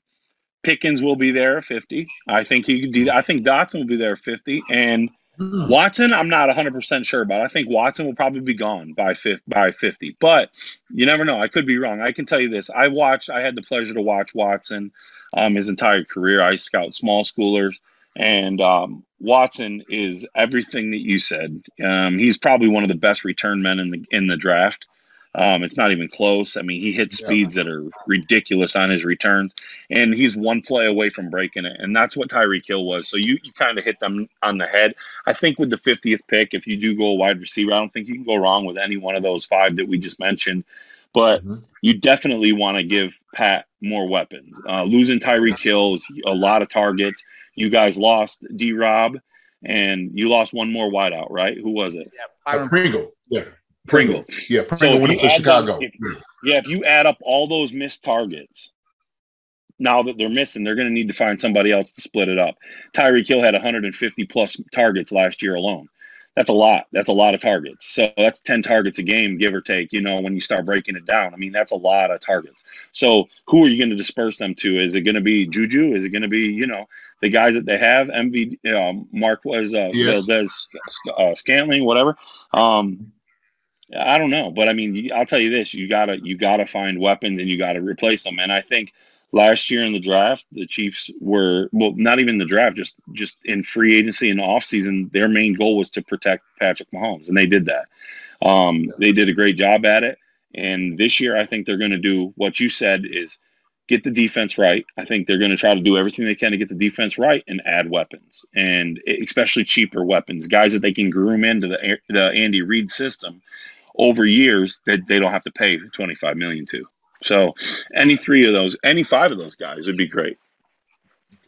Pickens will be there at fifty. I think he could do. I think Dotson will be there at fifty, and mm. Watson, I'm not one hundred percent sure about. I think Watson will probably be gone by fifty, by fifty, but you never know. I could be wrong. I can tell you this: I watched. I had the pleasure to watch Watson um, his entire career. I scout small schoolers. And um, Watson is everything that you said. Um, he's probably one of the best return men in the in the draft. Um, it's not even close. I mean, he hits yeah. speeds that are ridiculous on his returns, and he's one play away from breaking it. And that's what Tyreek Hill was. So you, you kind of hit them on the head. I think with the fiftieth pick, if you do go a wide receiver, I don't think you can go wrong with any one of those five that we just mentioned. But mm-hmm. you definitely want to give Pat more weapons. Uh, losing Tyreek Hill is a lot of targets. You guys lost D-Rob, and you lost one more wideout, right? Who was it? Yeah, Pringle. Yeah, Pringle. Yeah, Pringle went to Chicago. Up, if, yeah, if you add up all those missed targets, now that they're missing, they're going to need to find somebody else to split it up. Tyreek Hill had one hundred fifty plus targets last year alone. That's a lot. That's a lot of targets. So that's ten targets a game, give or take, you know, when you start breaking it down. I mean, that's a lot of targets. So who are you going to disperse them to? Is it going to be Juju? Is it going to be, you know, the guys that they have, M V, um, Marquez, uh, yes. Valdez, uh, Scantling, whatever? Um, I don't know. But, I mean, I'll tell you this. You got to you gotta find weapons and you got to replace them. And I think last year in the draft, the Chiefs were – well, not even the draft, just just in free agency and offseason, their main goal was to protect Patrick Mahomes, and they did that. Um, yeah. They did a great job at it, and this year I think they're going to do what you said is get the defense right. I think they're going to try to do everything they can to get the defense right and add weapons, and especially cheaper weapons, guys that they can groom into the, the Andy Reid system over years that they don't have to pay twenty-five million dollars to. So any three of those, any five of those guys would be great.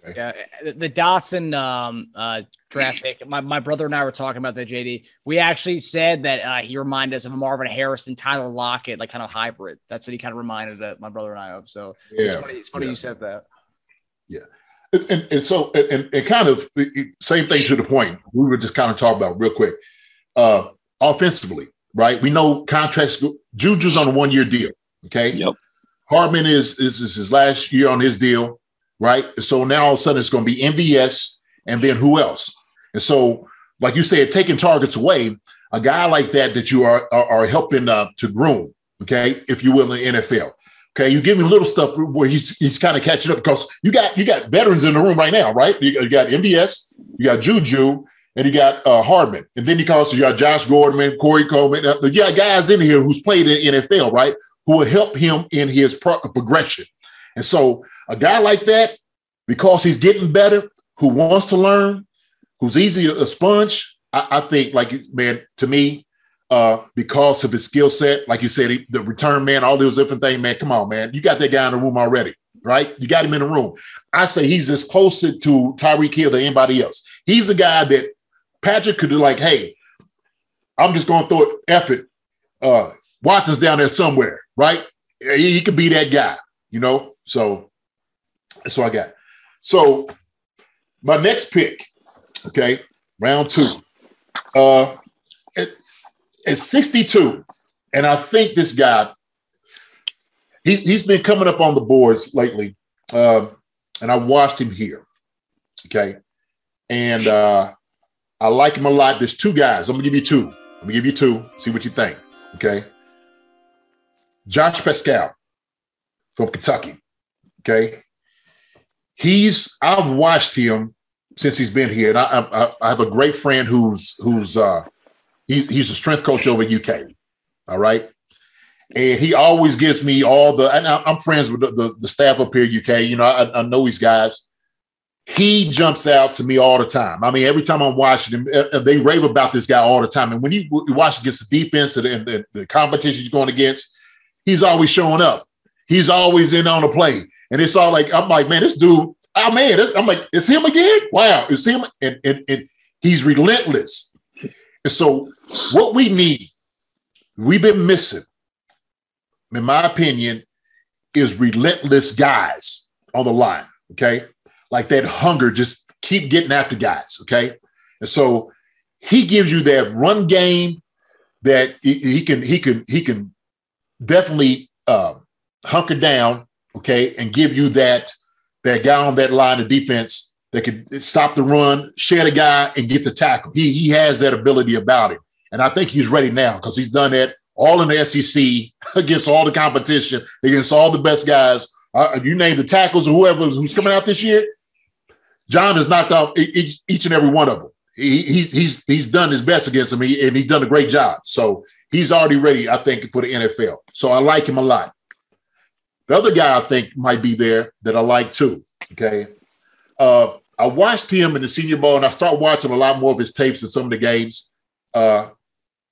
Okay. Yeah, the Dotson um, uh, draft pick, my, my brother and I were talking about that, J D. We actually said that uh, he reminded us of a Marvin Harrison, Tyler Lockett, like kind of hybrid. That's what he kind of reminded uh, my brother and I of. So yeah. it's funny, it's funny yeah. you said that. Yeah. And, and, and so, and, and kind of same thing to the point we were just kind of talking about real quick. Uh, offensively, right? We know contracts, go, Juju's on a one-year deal. Okay. Yep. Hardman is, is is his last year on his deal, right? So now all of a sudden it's going to be M V S and then who else? And so, like you said, taking targets away, a guy like that that you are are, are helping uh, to groom, okay, if you will, in the N F L. Okay, you give him little stuff where he's he's kind of catching up because you got you got veterans in the room right now, right? You, you got M V S, you got Juju, and you got uh, Hardman, and then you also you got Josh Gordon, Corey Coleman. Uh, you got guys in here who's played in the N F L, right? Who will help him in his pro- progression. And so a guy like that, because he's getting better, who wants to learn, who's easy a sponge, I, I think, like, man, to me, uh, because of his skill set, like you said, he, the return man, all those different things, man, come on, man. You got that guy in the room already, right? You got him in the room. I say he's as close to Tyreek Hill than anybody else. He's a guy that Patrick could do like, hey, I'm just going to throw it, F it. Uh, Watson's down there somewhere. Right? He, he could be that guy, you know? So that's what I got. So my next pick, okay, round two. Uh, at, at sixty-two, and I think this guy, he, he's been coming up on the boards lately, uh, and I watched him here, okay? And uh, I like him a lot. There's two guys. I'm going to give you two. I'm going to give you two. See what you think, okay? Josh Pascal from Kentucky, okay? He's – I've watched him since he's been here, and I, I, I have a great friend who's who's uh, he, he's a strength coach over at U K, all right? And he always gives me all the – and I'm friends with the, the, the staff up here at U K. You know, I, I know these guys. He jumps out to me all the time. I mean, every time I'm watching him, they rave about this guy all the time. And when you watch against the defense and the, the competition he's going against – he's always showing up. He's always in on a play. And it's all like, I'm like, man, this dude, oh man, I'm like, it's him again? Wow, it's him. And, and, and he's relentless. And so what we need, we've been missing, in my opinion, is relentless guys on the line, okay? Like that hunger, just keep getting after guys, okay? And so he gives you that run game that he, he can he can he can definitely uh, hunker down, okay, and give you that that guy on that line of defense that can stop the run, share the guy, and get the tackle. He he has that ability about him, and I think he's ready now because he's done that all in the S E C against all the competition, against all the best guys. Uh, you name the tackles or whoever who's coming out this year, John has knocked out each, each and every one of them. He, he's he's he's done his best against him, he, and he's done a great job. So he's already ready, I think, for the N F L. So I like him a lot. The other guy I think might be there that I like too. Okay, uh, I watched him in the Senior Bowl, and I start watching a lot more of his tapes and some of the games uh,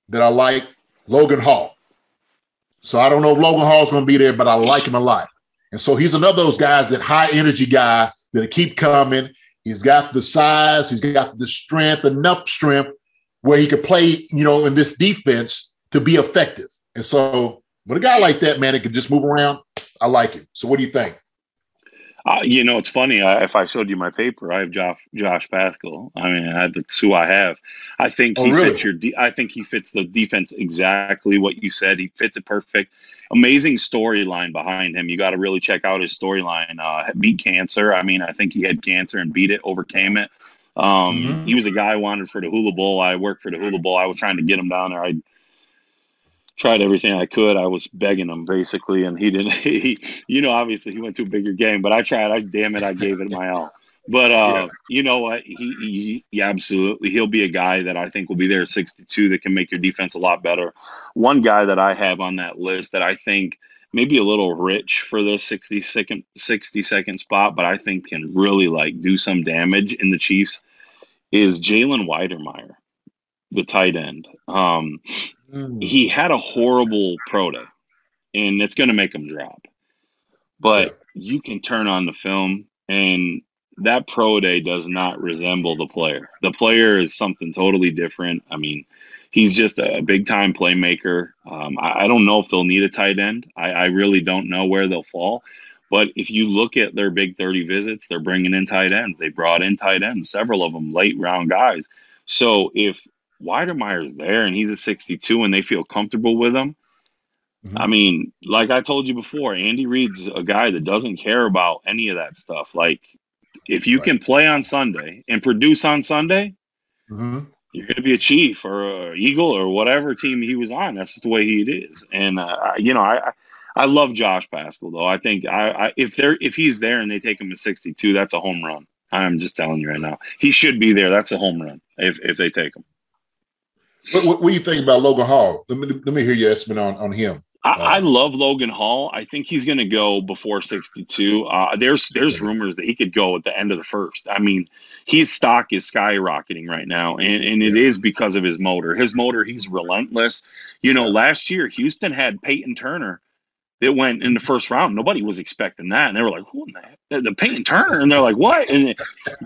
that I like. Logan Hall. So I don't know if Logan Hall's going to be there, but I like him a lot. And so he's another of those guys, that high energy guy that keep coming. He's got the size, he's got the strength, enough strength where he could play, you know, in this defense to be effective. And so with a guy like that, man, that can just move around, I like him. So what do you think? Uh, you know, it's funny. I, if I showed you my paper, I have Josh, Josh Pascal. I mean, I, that's who I have. I think he oh, really? fits your. De- I think he fits the defense exactly what you said. He fits it perfect. Amazing storyline behind him. You got to really check out his storyline. Uh, beat cancer. I mean, I think he had cancer and beat it, overcame it. Um, mm-hmm. He was a guy I wanted for the Hula Bowl. I worked for the Hula Bowl. I was trying to get him down there. I tried everything I could. I was begging him basically, and he didn't. He, you know, obviously he went to a bigger game, but I tried. I damn it, I gave it my all. But uh, yeah. you know what? He, he, he absolutely he'll be a guy that I think will be there at sixty-two that can make your defense a lot better. One guy that I have on that list that I think maybe a little rich for the sixty-second spot, but I think can really like do some damage in the Chiefs is Jalen Weidermeyer, the tight end. Um, He had a horrible pro day, and it's going to make him drop. But you can turn on the film, and that pro day does not resemble the player. The player is something totally different. I mean, he's just a big-time playmaker. Um, I, I don't know if they'll need a tight end. I, I really don't know where they'll fall. But if you look at their Big thirty visits, they're bringing in tight ends. They brought in tight ends, several of them, late-round guys. So if – Weidermeyer's there and he's a sixty-two and they feel comfortable with him. Mm-hmm. I mean, like I told you before, Andy Reid's a guy that doesn't care about any of that stuff. Like, if you right. can play on Sunday and produce on Sunday, mm-hmm. you're going to be a Chief or an Eagle or whatever team he was on. That's the way he is. And, uh, you know, I, I I love Josh Pascal, though. I think I, I if they're if he's there and they take him at sixty-two, that's a home run. I'm just telling you right now. He should be there. That's a home run if, if they take him. What, what, what do you think about Logan Hall? Let me let me hear your estimate on, on him. I, uh, I love Logan Hall. I think he's going to go before sixty-two. Uh, there's there's rumors that he could go at the end of the first. I mean, his stock is skyrocketing right now, and, and it yeah. is because of his motor. His motor, he's relentless. You know, last year, Houston had Peyton Turner that went in the first round. Nobody was expecting that, and they were like, who in the heck? The, the Peyton Turner, and they're like, what? And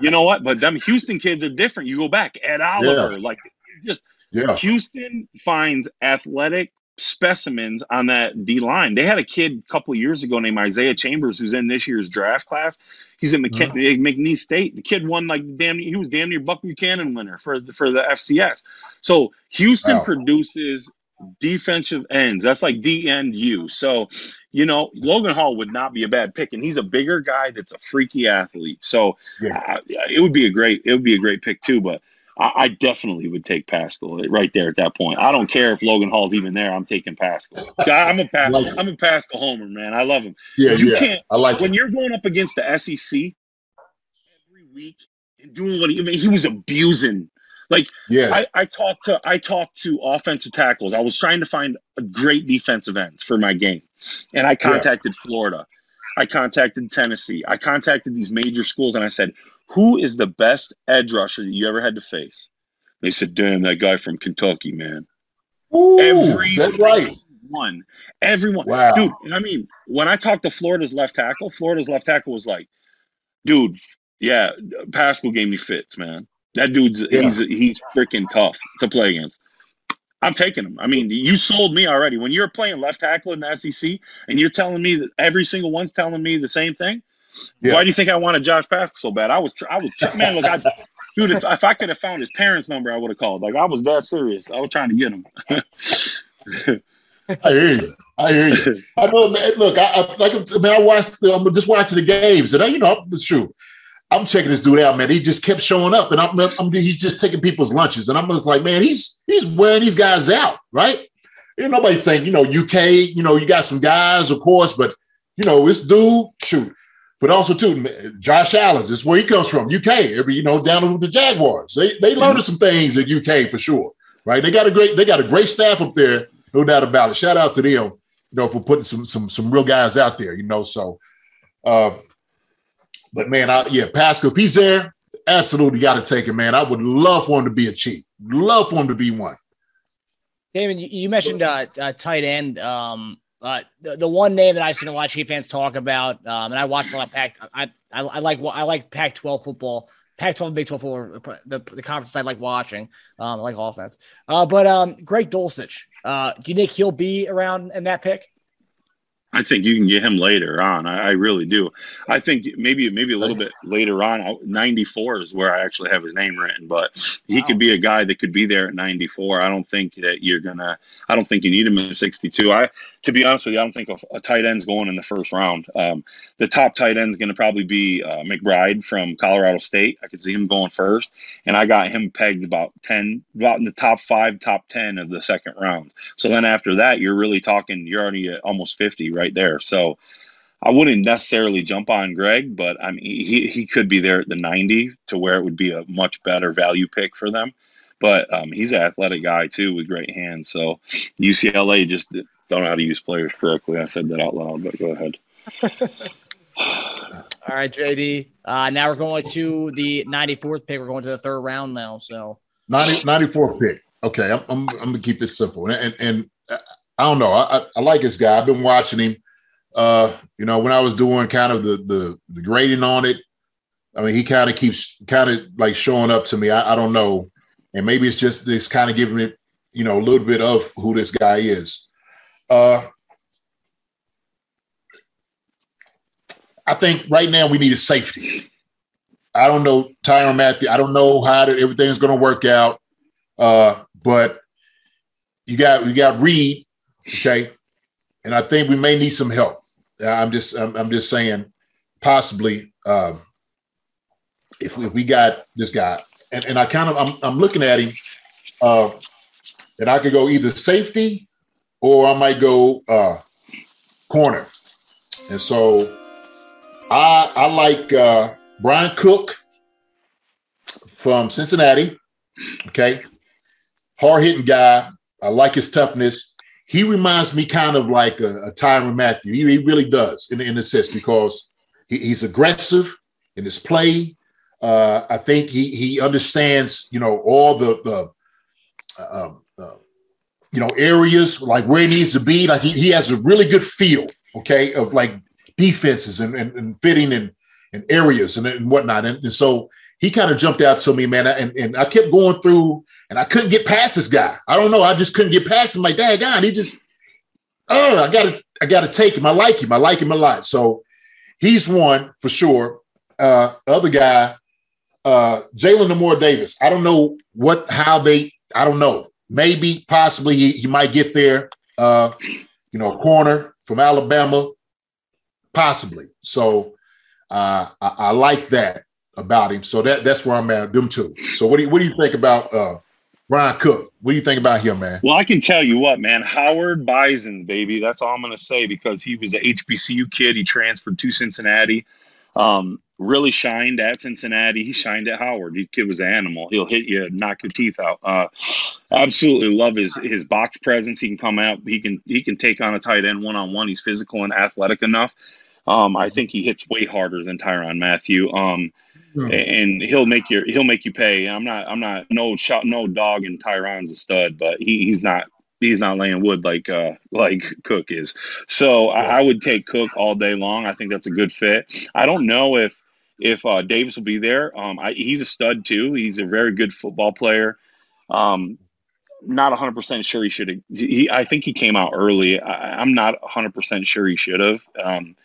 you know what? But them Houston kids are different. You go back, Ed Oliver, yeah. like just – Yeah. Houston finds athletic specimens on that D line. They had a kid a couple of years ago named Isaiah Chambers, who's in this year's draft class. He's at McKin- mm-hmm. McNeese State. The kid won like damn. He was damn near Buck Buchanan winner for the, for the F C S. So Houston wow. produces defensive ends. That's like D N U. So you know Logan Hall would not be a bad pick, and he's a bigger guy that's a freaky athlete. So yeah. uh, it would be a great it would be a great pick too, but. I definitely would take Pascal right there at that point. I don't care if Logan Hall's even there. I'm taking Pascal. I'm a Pascal. I'm a Pascal homer, man. I love him. Yeah, you yeah. can't. I like when him. You're going up against the S E C every week and doing what he. I mean, he was abusing. Like, yes. I, I talked to I talked to offensive tackles. I was trying to find a great defensive ends for my game, and I contacted yeah. Florida. I contacted Tennessee. I contacted these major schools, and I said, who is the best edge rusher that you ever had to face? They said, damn, that guy from Kentucky, man. Ooh, every is that right? Everyone. Everyone. Wow. Dude, I mean, when I talked to Florida's left tackle, Florida's left tackle was like, dude, yeah, Pascal gave me fits, man. That dude's yeah. – he's he's freaking tough to play against. I'm taking him. I mean, you sold me already. When you're playing left tackle in the S E C and you're telling me that every single one's telling me the same thing, yeah. why do you think I wanted Josh Pascal so bad? I was – I was man, look, I – Dude, if, if I could have found his parents' number, I would have called. Like, I was that serious. I was trying to get him. I hear you. I hear you. I know, man. Look, I, I like. I mean, I watched. The, I'm just watching the games, and I, you know, it's true. I'm checking this dude out, man. He just kept showing up, and I'm, I'm he's just taking people's lunches, and I'm just like, man, he's he's wearing these guys out, right? And nobody's saying, you know, U K, you know, you got some guys, of course, but you know, this dude, shoot. But also, too, Josh Allen, this is where he comes from, U K, every, you know, down with the Jaguars. They they learned some things at U K for sure, right? They got a great they got a great staff up there, no doubt about it. Shout out to them, you know, for putting some some some real guys out there, you know. So, uh, but, man, I, yeah, Pascal, if he's there, absolutely got to take him, man. I would love for him to be a Chief. Love for him to be one. Damon, you mentioned uh, uh, tight end. Um Uh, the, the one name that I've seen a lot of Chief fans talk about, um, and I watch a lot of Pac. I, I, I like I like Pac twelve football, Pac twelve and Big twelve football, the, the conference I like watching. Um, I like offense, uh, but um, Greg Dulcich. Uh, do you think he'll be around in that pick? I think you can get him later on. I, I really do. I think maybe maybe a little bit later on. ninety-four is where I actually have his name written, but he wow. could be a guy that could be there at ninety-four. I don't think that you're gonna. I don't think you need him at sixty-two. I, to be honest with you, I don't think a, a tight end's going in the first round. Um, the top tight end's going to probably be uh, McBride from Colorado State. I could see him going first, and I got him pegged about ten, about in the top five, top ten of the second round. So then after that, you're really talking. You're already at almost fifty, right? Right there. So I wouldn't necessarily jump on Greg, but I mean, he, he could be there at the ninety to where it would be a much better value pick for them. But um, he's an athletic guy too with great hands. So U C L A just don't know how to use players correctly. I said that out loud, but go ahead. All right, J D. Uh, now we're going to the ninety-fourth pick. We're going to the third round now. So ninety, ninety-fourth pick. Okay. I'm, I'm, I'm going to keep it simple. And, and, and I don't know. I, I, I like this guy. I've been watching him. Uh, you know, when I was doing kind of the the, the grading on it, I mean, he kind of keeps kind of like showing up to me. I, I don't know. And maybe it's just this kind of giving it, you know, a little bit of who this guy is. Uh, I think right now we need a safety. I don't know Tyrann Mathieu. I don't know how to, everything's going to work out. Uh, but you got, we got Reed. Okay, and I think we may need some help. I'm just, I'm, I'm just saying, possibly um, if, we, if we got this guy, and, and I kind of, I'm, I'm looking at him, uh, and I could go either safety or I might go uh, corner. And so, I, I like uh, Brian Cook from Cincinnati. Okay, hard hitting guy. I like his toughness. He reminds me kind of like a, a Tyrann Mathieu. He, he really does in, in a sense because he, he's aggressive in his play. Uh, I think he he understands, you know, all the, the uh, uh, you know, areas like where he needs to be. Like he, he has a really good feel, okay, of like defenses and, and, and fitting and, and areas and, and whatnot. And, and so he kind of jumped out to me, man. And, and I kept going through. And I couldn't get past this guy. I don't know. I just couldn't get past him. Like, dang, God, he just, oh, I gotta, I gotta take him. I like him. I like him a lot. So he's one for sure. Uh, other guy, uh, Jalen Namor Davis. I don't know what, how they, I don't know. Maybe, possibly, he, he might get there. Uh, you know, corner from Alabama, possibly. So uh, I, I like that about him. So that that's where I'm at. Them two. So what do you, what do you think about? Uh, Brian Cook, what do you think about him, man? Well, I can tell you what, man. Howard Bison, baby. That's all I'm going to say because he was an H B C U kid. He transferred to Cincinnati, um, really shined at Cincinnati. He shined at Howard. He kid was an animal. He'll hit you, knock your teeth out. Uh, absolutely love his his box presence. He can come out. He can he can take on a tight end one-on-one. He's physical and athletic enough. Um, I think he hits way harder than Tyrann Mathieu. Um, And he'll make your he'll make you pay. I'm not I'm not no shot no dog in Tyrann's a stud, but he, he's not he's not laying wood like uh, like Cook is. So yeah. I, I would take Cook all day long. I think that's a good fit. I don't know if if uh, Davis will be there. Um, I, he's a stud too. He's a very good football player. Um, not one hundred percent sure he should have. He, I think he came out early. I, I'm not one hundred percent sure he should have. Um,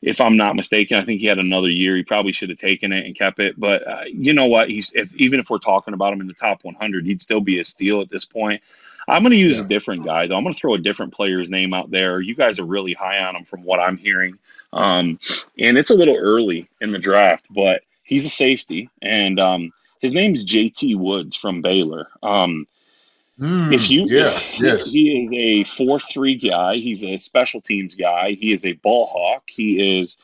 if I'm not mistaken, I think he had another year. He probably should have taken it and kept it. But uh, you know what? He's if, even if we're talking about him in the top one hundred, he'd still be a steal at this point. I'm going to use yeah. a different guy, though. I'm going to throw a different player's name out there. You guys are really high on him from what I'm hearing. Um, and it's a little early in the draft, but he's a safety. And um, his name's J T Woods from Baylor. Um, mm, if you, yeah, he, yes. he is a four three guy. He's a special teams guy. He is a ball hawk. He is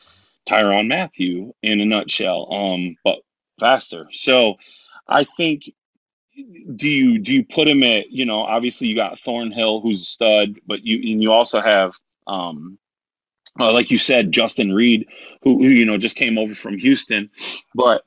Tyrann Mathieu in a nutshell, um, but faster. So I think – Do you do you put him at, you know, obviously you got Thornhill, who's a stud, but you and you also have, um, uh, like you said, Justin Reed, who, who, you know, just came over from Houston. But,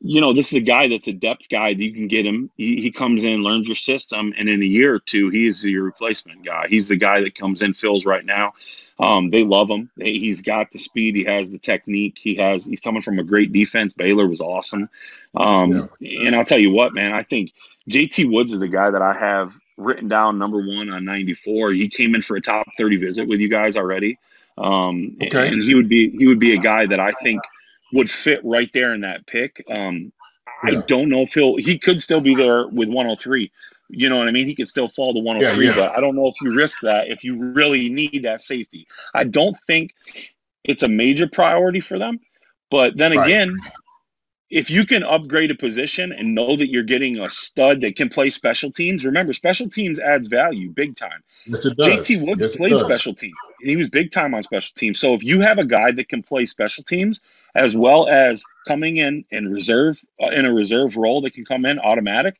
you know, this is a guy that's a depth guy that you can get him. He, he comes in, learns your system, and in a year or two, he is your replacement guy. He's the guy that comes in, fills right now. Um, they love him. They, he's got the speed. He has the technique. He has. He's coming from a great defense. Baylor was awesome. Um, yeah. And I'll tell you what, man. I think J T Woods is the guy that I have written down number one on ninety-four. He came in for a top thirty visit with you guys already. Um, okay. And, and he would be he would be a guy that I think would fit right there in that pick. Um, yeah. I don't know if he'll. He could still be there with one oh three. You know what I mean? He could still fall to one oh three, yeah, yeah. but I don't know if you risk that if you really need that safety. I don't think it's a major priority for them. But then right. again, if you can upgrade a position and know that you're getting a stud that can play special teams, remember, special teams adds value big time. Yes, it does. J T Woods yes, played special teams, and he was big time on special teams. So if you have a guy that can play special teams as well as coming in and reserve uh, in a reserve role that can come in automatic,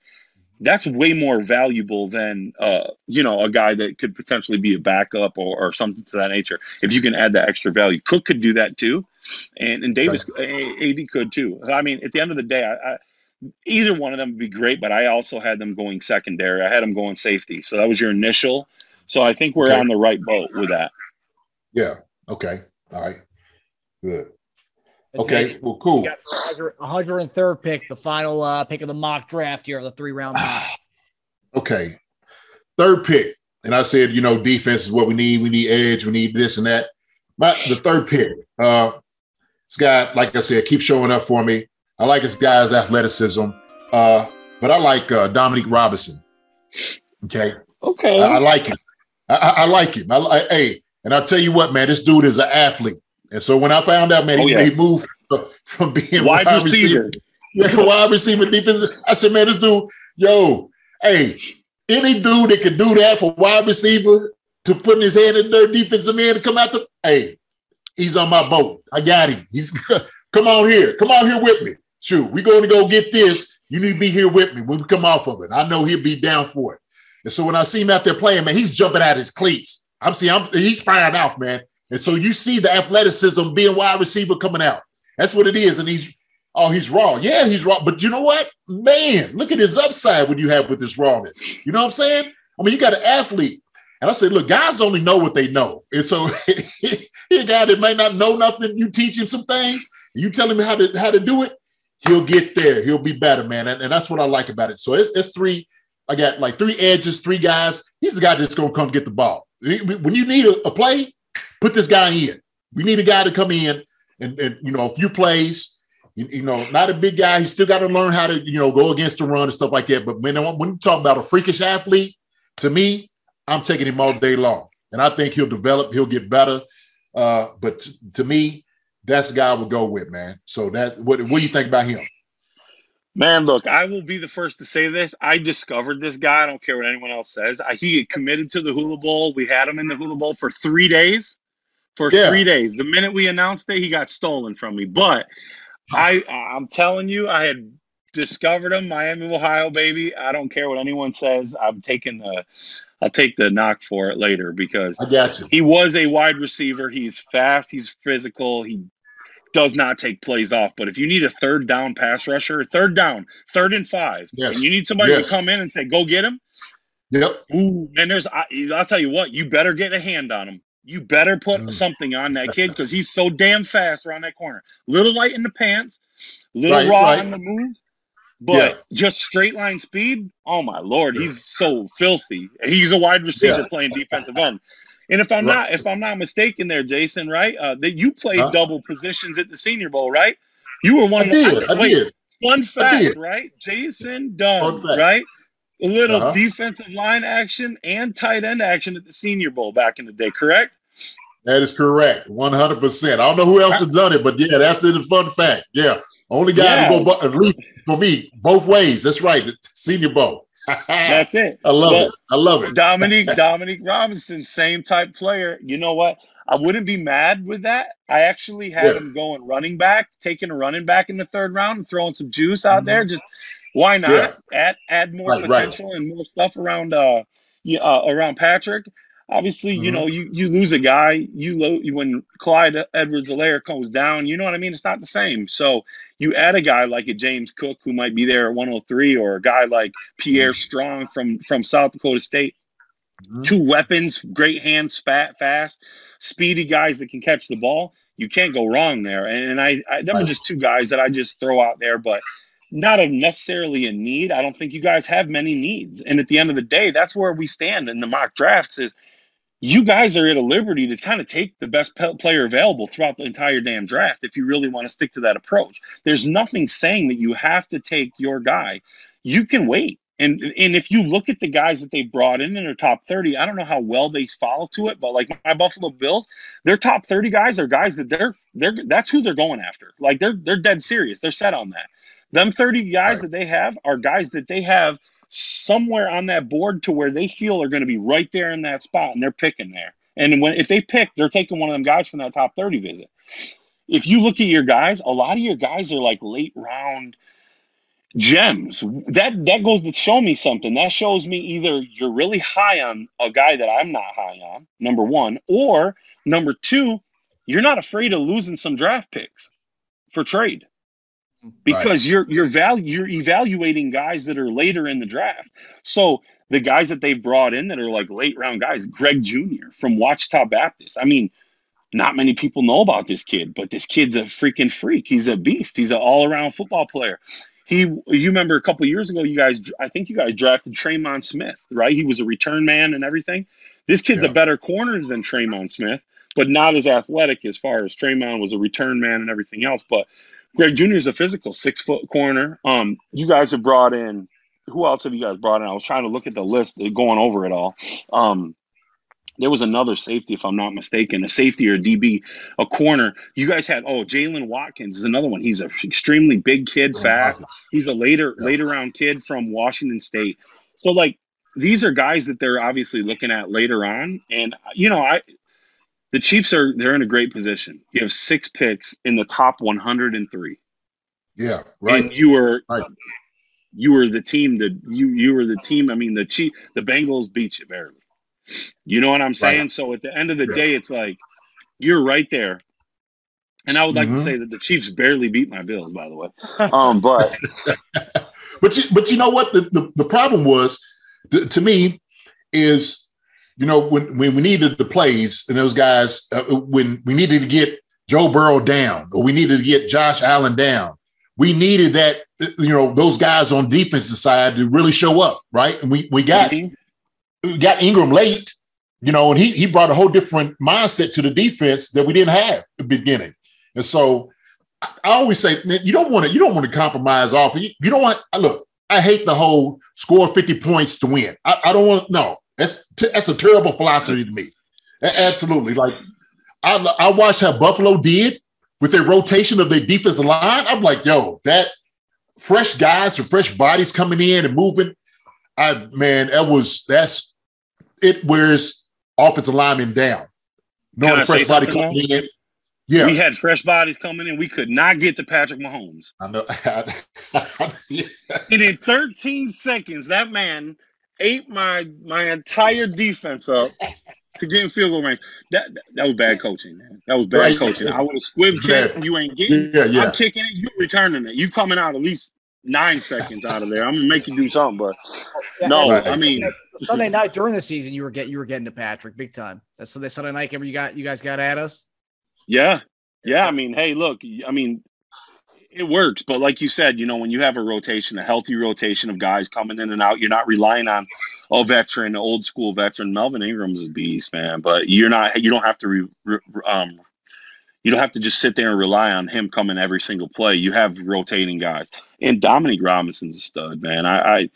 that's way more valuable than, uh, you know, a guy that could potentially be a backup or, or something to that nature. If you can add that extra value, Cook could do that too. And, and Davis, right. A D could too. I mean, at the end of the day, I, I, either one of them would be great, but I also had them going secondary. I had them going safety. So that was your initial. So I think we're okay. on the right boat with that. Yeah. Okay. All right. Good. Okay, well, cool. We got the one hundred third pick, the final uh, pick of the mock draft here, the three-round mock. Okay, third pick. And I said, you know, defense is what we need. We need edge. We need this and that. But the third pick, uh, this guy, like I said, keeps showing up for me. I like this guy's athleticism. Uh, but I like uh, Dominique Robinson. Okay? Okay. I, I like him. I, I like him. I, I, hey, and I'll tell you what, man, this dude is an athlete. And so when I found out, man, oh, he, yeah. he moved from being wide, wide receiver, receiver. wide receiver defense. I said, man, this dude, yo, hey, any dude that could do that for wide receiver to putting his head in their defensive end to come out the, hey, he's on my boat. I got him. He's come on here, come on here with me. Shoot, we're going to go get this. You need to be here with me when we come off of it. I know he'll be down for it. And so when I see him out there playing, man, he's jumping out his cleats. I'm seeing, I'm, he's fired off, man. And so you see the athleticism being wide receiver coming out. That's what it is. And he's, oh, he's raw. Yeah, he's raw. But you know what? Man, look at his upside when you have with this rawness. You know what I'm saying? I mean, you got an athlete. And I said, look, guys only know what they know. And so a guy that may not know nothing, you teach him some things, you tell him how to how to do it, he'll get there. He'll be better, man. And, and that's what I like about it. So it's, it's three. I got like three edges, three guys. He's the guy that's going to come get the ball. When you need a, a play, put this guy in. We need a guy to come in and, and you know, a few plays, you, you know, not a big guy. He's still got to learn how to, you know, go against the run and stuff like that. But when, when you talk about a freakish athlete, to me, I'm taking him all day long. And I think he'll develop. He'll get better. Uh, but t- to me, that's the guy I would go with, man. So that what, what do you think about him? Man, look, I will be the first to say this. I discovered this guy. I don't care what anyone else says. I, he committed to the Hula Bowl. We had him in the Hula Bowl for three days. For yeah. three days. The minute we announced it, he got stolen from me. But I, I'm telling you, I had discovered him, Miami, Ohio, baby. I don't care what anyone says. I'm taking the, I'll take the knock for it later because I got you. He was a wide receiver. He's fast. He's physical. He does not take plays off. But if you need a third down pass rusher, third down, third and five, yes. and you need somebody yes. to come in and say, go get him. Yep. Ooh, man, there's I, I'll tell you what, you better get a hand on him. You better put mm. something on that kid because he's so damn fast around that corner. Little light in the pants, little right, raw right. on the move, but yeah. just straight line speed. Oh, my Lord, yeah. he's so filthy. He's a wide receiver yeah. playing defensive end. And if I'm right. not if I'm not mistaken there, Jason, right, uh, that you played huh? double positions at the Senior Bowl, right? You were one I of the – I wait, did. Fun fact, right? Jason Dunn, right? A little uh-huh. defensive line action and tight end action at the Senior Bowl back in the day, correct? That is correct, one hundred percent. I don't know who else has done it, but, yeah, that's a fun fact. Yeah, only guy yeah. to go at least for me both ways. That's right, the Senior Bowl. That's it. I love but it. I love it. Dominique, Dominique Robinson, same type player. You know what? I wouldn't be mad with that. I actually had yeah. him going running back, taking a running back in the third round and throwing some juice out mm-hmm. there. Just why not yeah. add add more right, potential right. and more stuff around uh, uh around Patrick. Obviously, mm-hmm. you know, you, you lose a guy, you lo- when Clyde Edwards-Helaire comes down, you know what I mean? It's not the same. So you add a guy like a James Cook who might be there at one oh three or a guy like Pierre Strong from, from South Dakota State. Mm-hmm. Two weapons, great hands, fat, fast, speedy guys that can catch the ball. You can't go wrong there. And, and I, I them are just two guys that I just throw out there, but not a necessarily a need. I don't think you guys have many needs. And at the end of the day, that's where we stand in the mock drafts is you guys are at a liberty to kind of take the best pe- player available throughout the entire damn draft if you really want to stick to that approach. There's nothing saying that you have to take your guy. You can wait. And and if you look at the guys that they brought in in their top thirty, I don't know how well they follow to it, but like my Buffalo Bills, their top thirty guys are guys that they're they're that's who they're going after. Like they're they're dead serious. They're set on that. Them thirty guys that they have are guys that they have somewhere on that board to where they feel are going to be right there in that spot, and they're picking there. And when if they pick, they're taking one of them guys from that top thirty visit. If you look at your guys, a lot of your guys are like late round gems. That that goes to show me something. That shows me either you're really high on a guy that I'm not high on, number one, or number two, you're not afraid of losing some draft picks for trade. Because right. you're you're valu- you're evaluating guys that are later in the draft. So the guys that they brought in that are like late round guys, Greg Junior from Ouachita Baptist. I mean, not many people know about this kid, but this kid's a freaking freak. He's a beast. He's an all around football player. He, you remember a couple of years ago, you guys, I think you guys drafted Traymon Smith, right? He was a return man and everything. This kid's yeah. a better corner than Traymon Smith, but not as athletic as far as Traymon was a return man and everything else. But Greg Junior is a physical six-foot corner. Um, you guys have brought in – who else have you guys brought in? I was trying to look at the list going over it all. Um, there was another safety, if I'm not mistaken, a safety or a D B, a corner. You guys had – oh, Jalen Watkins is another one. He's an extremely big kid, fast. He's a later yeah. later round kid from Washington State. So, like, these are guys that they're obviously looking at later on. And, you know, I – the Chiefs are they're in a great position. You have six picks in the top one hundred three. Yeah, right. And you were right. you were the team that you you were the team. I mean, the Chief the Bengals beat you barely. You know what I'm saying? Right. So at the end of the yeah. day, it's like you're right there. And I would like mm-hmm. to say that the Chiefs barely beat my Bills, by the way. Um, but but you, but you know what the the, the problem was th- to me is. You know, when, when we needed the plays and those guys, uh, when we needed to get Joe Burrow down or we needed to get Josh Allen down, we needed that, you know, those guys on defensive side to really show up, right? And we we got mm-hmm. we got Ingram late, you know, and he he brought a whole different mindset to the defense that we didn't have at the beginning. And so I, I always say, man, you don't want to you don't want to compromise off. You, you don't want look, I hate the whole score fifty points to win. I, I don't want no. That's t- that's a terrible philosophy to me. A- absolutely. Like, I I watched how Buffalo did with their rotation of their defensive line. I'm like, yo, that fresh guys or fresh bodies coming in and moving. I man, that was that's it wears offensive linemen down. No fresh body coming now? in. Yeah, we had fresh bodies coming in. We could not get to Patrick Mahomes. I know. yeah. And in thirteen seconds, that man. Ate my my entire defense up to getting field goal range. That that was bad coaching, man. That was bad right. coaching. I would have squibbed kicked. You ain't getting. Yeah, yeah. I'm kicking it. You returning it. You coming out at least nine seconds out of there. I'm gonna make you do something, but no, right. I mean Sunday night during the season, you were getting you were getting to Patrick big time. That's Sunday Sunday night. Remember you got you guys got at us. Yeah, yeah. I mean, hey, look, I mean, it works. But like you said, you know, when you have a rotation, a healthy rotation of guys coming in and out, you're not relying on a veteran, an old school veteran. Melvin Ingram's a beast, man. But you're not. You don't have to. Re, re, um, You don't have to just sit there and rely on him coming every single play. You have rotating guys. And Dominique Robinson's a stud, man. I, I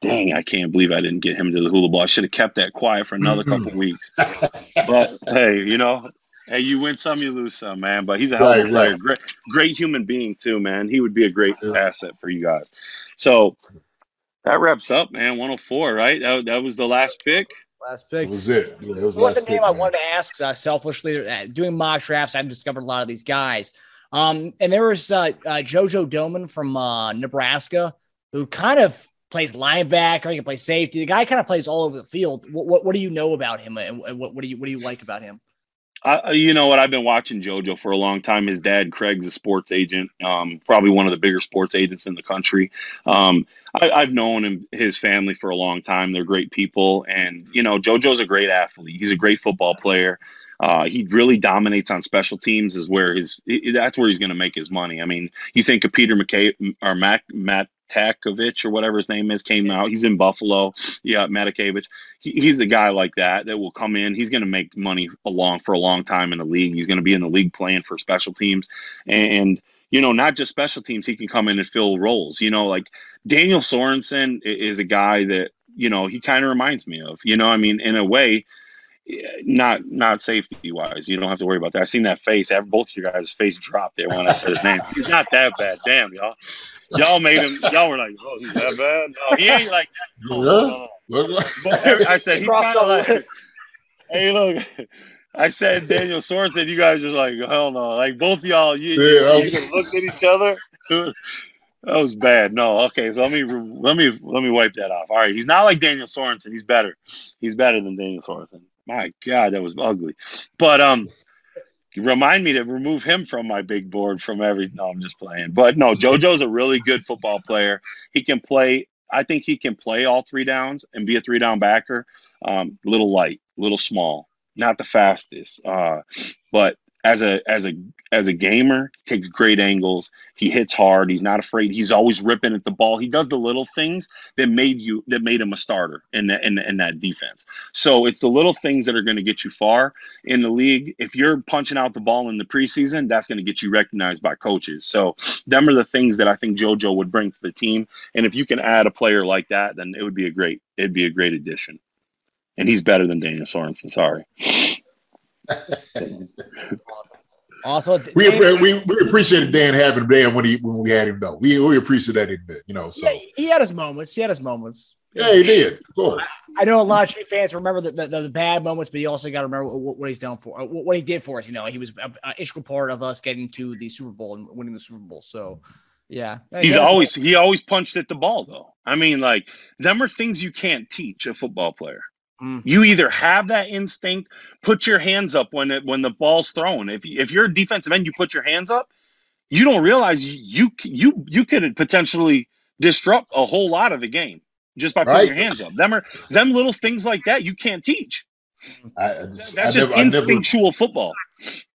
dang, I can't believe I didn't get him to the hula ball. I should have kept that quiet for another mm-hmm. couple weeks. But, hey, you know, hey, you win some, you lose some, man. But he's a hell of a player. Right. Great, great human being, too, man. He would be a great yeah. asset for you guys. So that wraps up, man. one oh four, right? That, that was the last pick. Last pick. That was it. Yeah, it was the name pick, I man. wanted to ask uh, selfishly. Uh, doing mock drafts, I've discovered a lot of these guys. Um, and there was uh, uh, JoJo Doman from uh, Nebraska, who kind of plays linebacker. He can play safety. The guy kind of plays all over the field. What what, what do you know about him? And what, what do you what do you like about him? I, you know what? I've been watching JoJo for a long time. His dad, Craig's a sports agent, um, probably one of the bigger sports agents in the country. Um, I, I've known him, his family for a long time. They're great people. And, you know, JoJo's a great athlete. He's a great football player. Uh, he really dominates on special teams is where his, that's where he's going to make his money. I mean, you think of Peter McKay or Mac, Matt, Matakovich or whatever his name is came out. He's in Buffalo. Yeah, Matakovich. He, he's a guy like that that will come in. He's going to make money along for a long time in the league. He's going to be in the league playing for special teams. And, and, you know, not just special teams. He can come in and fill roles. You know, like Daniel Sorensen is a guy that, you know, he kind of reminds me of. You know, I mean, in a way, not not safety-wise. You don't have to worry about that. I've seen that face. Both of you guys' face dropped there when I said his name. He's not that bad. Damn, y'all. Y'all made him – y'all were like, oh, he's that bad? No, he ain't like that. No, no. But I said he's kind of like – hey, look. I said Daniel Sorensen. You guys were like, hell no. Like, both of y'all, you, yeah, you, you looked at each other. That was bad. No, okay. So let me let me, let me wipe that off. All right. He's not like Daniel Sorensen. He's better. He's better than Daniel Sorensen. My God, that was ugly. But um, remind me to remove him from my big board from every – no, I'm just playing. But, no, JoJo's a really good football player. He can play – I think he can play all three downs and be a three-down backer. Um, little light, little small, not the fastest. Uh, but as a as a as a gamer, he takes great angles. He hits hard. He's not afraid. He's always ripping at the ball. He does the little things that made you that made him a starter in the, in, the, in that defense. So it's the little things that are going to get you far in the league. If you're punching out the ball in the preseason, that's going to get you recognized by coaches. So them are the things that I think JoJo would bring to the team. And if you can add a player like that, then it would be a great it'd be a great addition. And he's better than Daniel Sorensen. Sorry. Also, we, Dan, we we appreciated Dan having Dan when he when we had him though. We we appreciate that admit, you know. So yeah, he had his moments. He had his moments. Yeah, he did. Of course. I, I know a lot of Chief fans remember the, the, the bad moments, but you also got to remember what, what he's done for, what he did for us. You know, he was an integral part of us getting to the Super Bowl and winning the Super Bowl. So, yeah, he's always he always punched at the ball though. I mean, like them are things you can't teach a football player. You either have that instinct, put your hands up when it, when the ball's thrown. If if you're a defensive end, you put your hands up. You don't realize you you you could potentially disrupt a whole lot of the game just by putting right. your hands up. Them are them little things like that you can't teach. I, I just, That's I just never, instinctual never, football.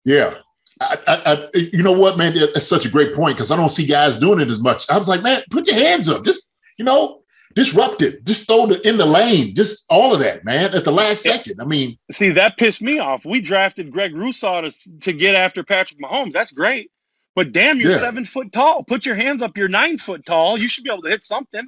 Yeah, I, I, I, you know what, man? That's such a great point because I don't see guys doing it as much. I was like, man, put your hands up. Just you know. Disrupt it. Just throw it in the lane. Just all of that, man, at the last second. I mean. See, that pissed me off. We drafted Greg Rousseau to, to get after Patrick Mahomes. That's great. But damn, you're yeah. seven foot tall. Put your hands up. You're nine foot tall. You should be able to hit something.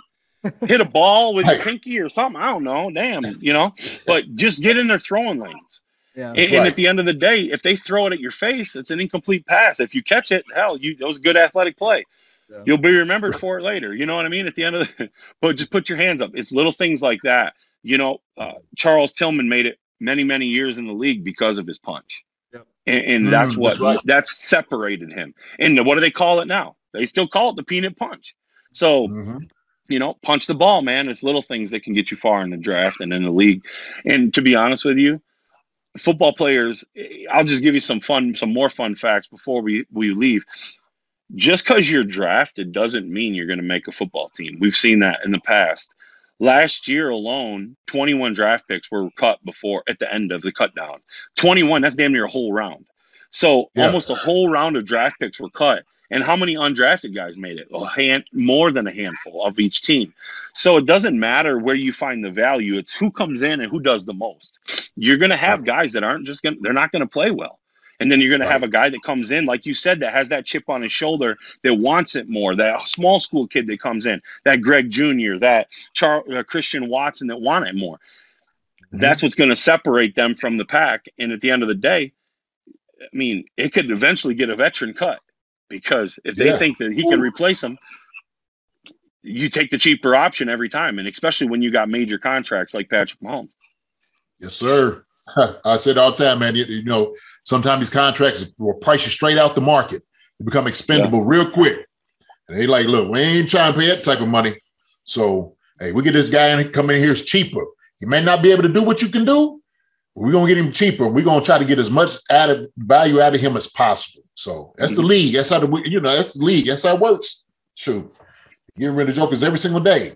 Hit a ball with hey. your pinky or something. I don't know. Damn, you know. But just get in their throwing lanes. Yeah, and, right. and at the end of the day, if they throw it at your face, it's an incomplete pass. If you catch it, hell, you that was a good athletic play. Yeah. You'll be remembered for it later. You know what I mean? At the end of the – but just put your hands up. It's little things like that. You know, uh, Charles Tillman made it many, many years in the league because of his punch. Yep. And, and mm, that's what that's, right. – that's separated him. And the, what do they call it now? They still call it the peanut punch. So, mm-hmm. you know, punch the ball, man. It's little things that can get you far in the draft and in the league. And to be honest with you, football players – I'll just give you some fun, some more fun facts before we, we leave – just because you're drafted doesn't mean you're going to make a football team. We've seen that in the past. Last year alone, twenty-one draft picks were cut before at the end of the cut down. twenty-one, that's damn near a whole round. So yeah. almost a whole round of draft picks were cut. And how many undrafted guys made it? A hand, more than a handful of each team. So it doesn't matter where you find the value. It's who comes in and who does the most. You're going to have guys that aren't just going to – they're not going to play well. And then you're going right. to have a guy that comes in, like you said, that has that chip on his shoulder, that wants it more, that small school kid that comes in, that Greg Junior, that Char- uh, Christian Watson that want it more. Mm-hmm. That's what's going to separate them from the pack. And at the end of the day, I mean, it could eventually get a veteran cut because if they yeah. think that he can replace them, you take the cheaper option every time, and especially when you got major contracts like Patrick Mahomes. Yes, sir. I said all the time, man, you, you know, sometimes these contracts will price you straight out the market. They become expendable yeah. real quick. And they like, look, we ain't trying to pay that type of money. So, hey, we get this guy and come in here, it's cheaper. He may not be able to do what you can do, but we're going to get him cheaper. We're going to try to get as much out of value out of him as possible. So that's mm-hmm. the league. That's how the, you know, that's the league. That's how it works. Shoot. Getting rid of jokers every single day.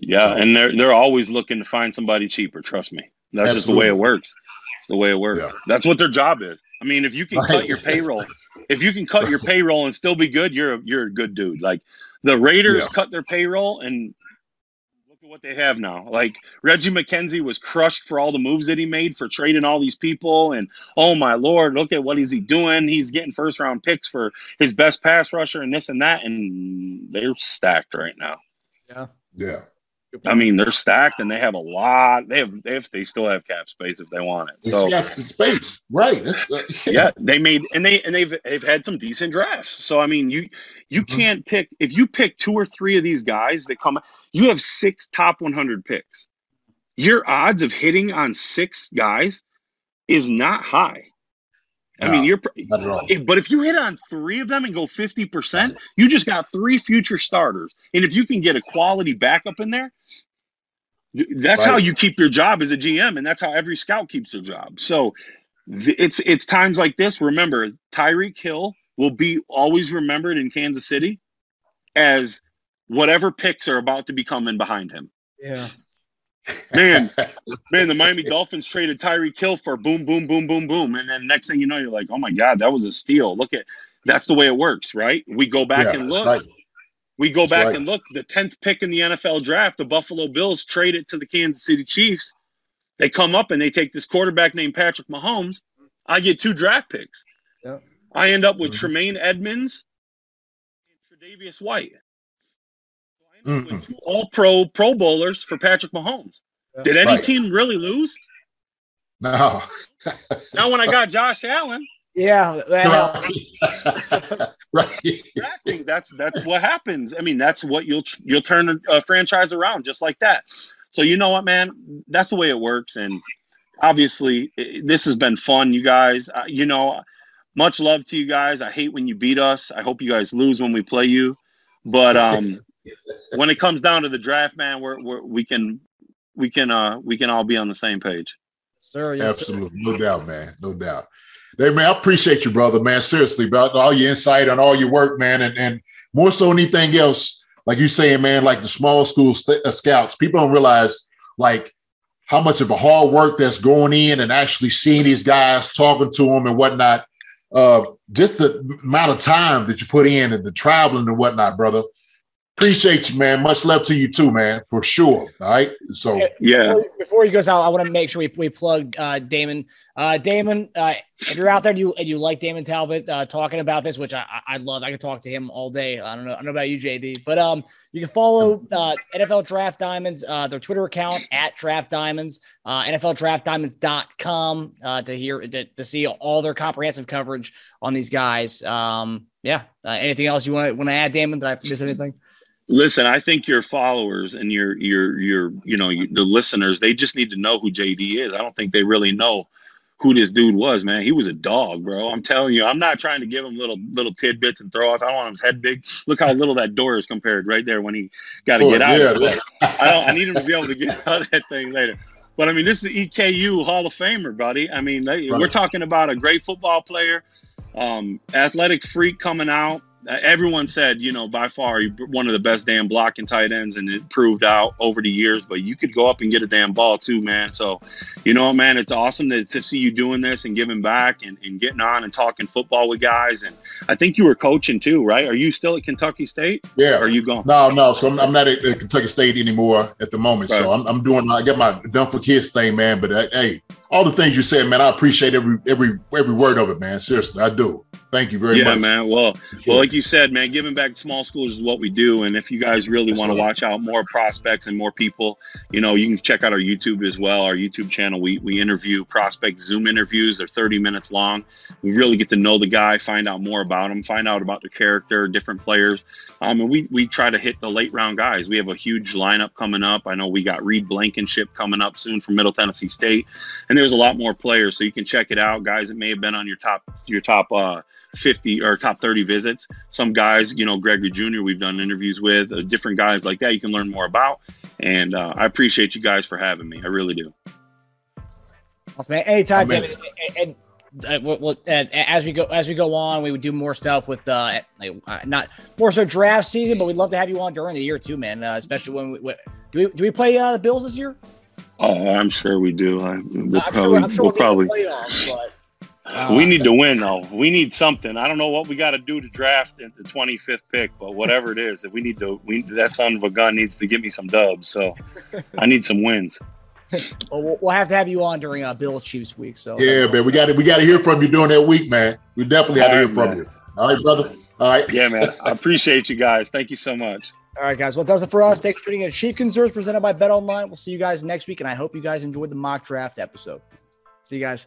Yeah, so, and they're they're always looking to find somebody cheaper, trust me. That's Absolutely. just the way it works. It's the way it works. Yeah. That's what their job is. I mean, if you can right. cut your payroll, if you can cut your payroll and still be good, you're a, you're a good dude. Like the Raiders yeah. cut their payroll and look at what they have now. Like Reggie McKenzie was crushed for all the moves that he made for trading all these people. And oh my Lord, look at what is he doing? He's getting first round picks for his best pass rusher and this and that. And they're stacked right now. Yeah. Yeah. I mean, they're stacked and they have a lot. They have, if they, they still have cap space if they want it. So cap space, right? That's, uh, yeah. yeah, they made and they and they've they've had some decent drafts. So I mean, you you mm-hmm. can't pick if you pick two or three of these guys that come. You have six top one hundred picks. Your odds of hitting on six guys is not high. I no, mean, you're not at all. If, but if you hit on three of them and go fifty percent, you just got three future starters. And if you can get a quality backup in there, that's right. how you keep your job as a G M, and that's how every scout keeps their job. So it's it's times like this. Remember, Tyreek Hill will be always remembered in Kansas City as whatever picks are about to be coming behind him. Yeah. Man, man, the Miami Dolphins traded Tyreek Hill for boom, boom, boom, boom, boom. And then next thing you know, you're like, oh, my God, that was a steal. Look at that's the way it works, right? We go back yeah, and look. Right. We go that's back right. and look. The tenth pick in the N F L draft, the Buffalo Bills trade it to the Kansas City Chiefs. They come up and they take this quarterback named Patrick Mahomes. I get two draft picks. Yeah. I end up with mm-hmm. Tremaine Edmonds and Tre'Davious White. Mm-mm. With two all-pro pro bowlers for Patrick Mahomes. Did any right. team really lose? No. Now when I got Josh Allen. Yeah. That right. That's that's what happens. I mean, that's what you'll you'll turn a franchise around just like that. So you know what, man? That's the way it works. And obviously, it, this has been fun, you guys. Uh, you know, much love to you guys. I hate when you beat us. I hope you guys lose when we play you. But um. when it comes down to the draft, man, we're, we're, we can we can uh, we can all be on the same page. Sir, yes, absolutely, sir. No doubt, man, no doubt. Hey, man, I appreciate you, brother, man. Seriously, about all your insight and all your work, man, and and more so than anything else, like you saying, man, like the small school st- uh, scouts, people don't realize like how much of a hard work that's going in and actually seeing these guys, talking to them, and whatnot. Uh, just the amount of time that you put in and the traveling and whatnot, brother. Appreciate you, man. Much love to you too, man, for sure. All right. So yeah. Before, before he goes out, I want to make sure we, we plug uh, Damon. Uh, Damon, uh, if you're out there and you and you like Damon Talbot uh, talking about this, which I I love, I could talk to him all day. I don't know, I don't know about you, J D, but um, you can follow uh, N F L Draft Diamonds, uh, their Twitter account at Draft Diamonds, uh, N F L Draft Diamonds dot com uh, to hear to, to see all their comprehensive coverage on these guys. Um, yeah. Uh, anything else you want to want to add, Damon? Did I miss anything? Listen, I think your followers and your, your, your, you know, the listeners, they just need to know who J D is. I don't think they really know who this dude was, man. He was a dog, bro. I'm telling you, I'm not trying to give him little, little tidbits and throw-offs. I don't want his head big. Look how little that door is compared right there when he got to oh, get out yeah, of it. I don't, I need him to be able to get out of that thing later. But I mean, this is the E K U Hall of Famer, buddy. I mean, they, right. we're talking about a great football player, um, athletic freak coming out. everyone said, you know, by far one of the best damn blocking tight ends, and it proved out over the years. But you could go up and get a damn ball too, man. So, you know, man, it's awesome to, to see you doing this and giving back and, and getting on and talking football with guys. And I think you were coaching too, right? Are you still at Kentucky State? Yeah. Or are you gone? No, no. So I'm, I'm not at, at Kentucky State anymore at the moment. Right. So I'm, I'm doing, I got my Done for Kids thing, man. But uh, hey, all the things you said, man, I appreciate every every every word of it, man. Seriously, I do. Thank you very yeah, much. Yeah, man. Well, well, like you said, man, giving back to small schools is what we do. And if you guys really want to watch out more prospects and more people, you know, you can check out our YouTube as well. Our YouTube channel, we we interview prospect Zoom interviews. They're thirty minutes long. We really get to know the guy, find out more about him, find out about the character, different players. Um, and we we try to hit the late round guys. We have a huge lineup coming up. I know we got Reed Blankenship coming up soon from Middle Tennessee State, and there's a lot more players. So you can check it out, guys that may have been on your top your top. Uh, fifty or top thirty visits. Some guys, you know, Gregory Junior we've done interviews with, uh, different guys like that you can learn more about. And uh, I appreciate you guys for having me. I really do. Awesome, man. Anytime, David. And, and, and, we'll, and as we go as we go on, we would do more stuff with uh, not more so draft season, but we'd love to have you on during the year too, man. Uh, especially when we, we do we do we play uh, the Bills this year? Oh, I'm sure we do. I, we'll I'm, probably, sure, I'm sure we'll, we'll probably. Playoffs, but. Uh, we need to win, though. We need something. I don't know what we got to do to draft at the twenty-fifth pick, but whatever it is, if we need to, we, that son of a gun needs to give me some dubs. So I need some wins. Well, we'll have to have you on during uh, Bills Chiefs week. So yeah, man, we got to we got to hear from you during that week, man. We definitely got to hear from you. All right, brother. All right. Yeah, man. I appreciate you guys. Thank you so much. All right, guys. Well, it does it for us. Thanks for tuning in to Chief Concerns presented by Bet Online. We'll see you guys next week, and I hope you guys enjoyed the mock draft episode. See you guys.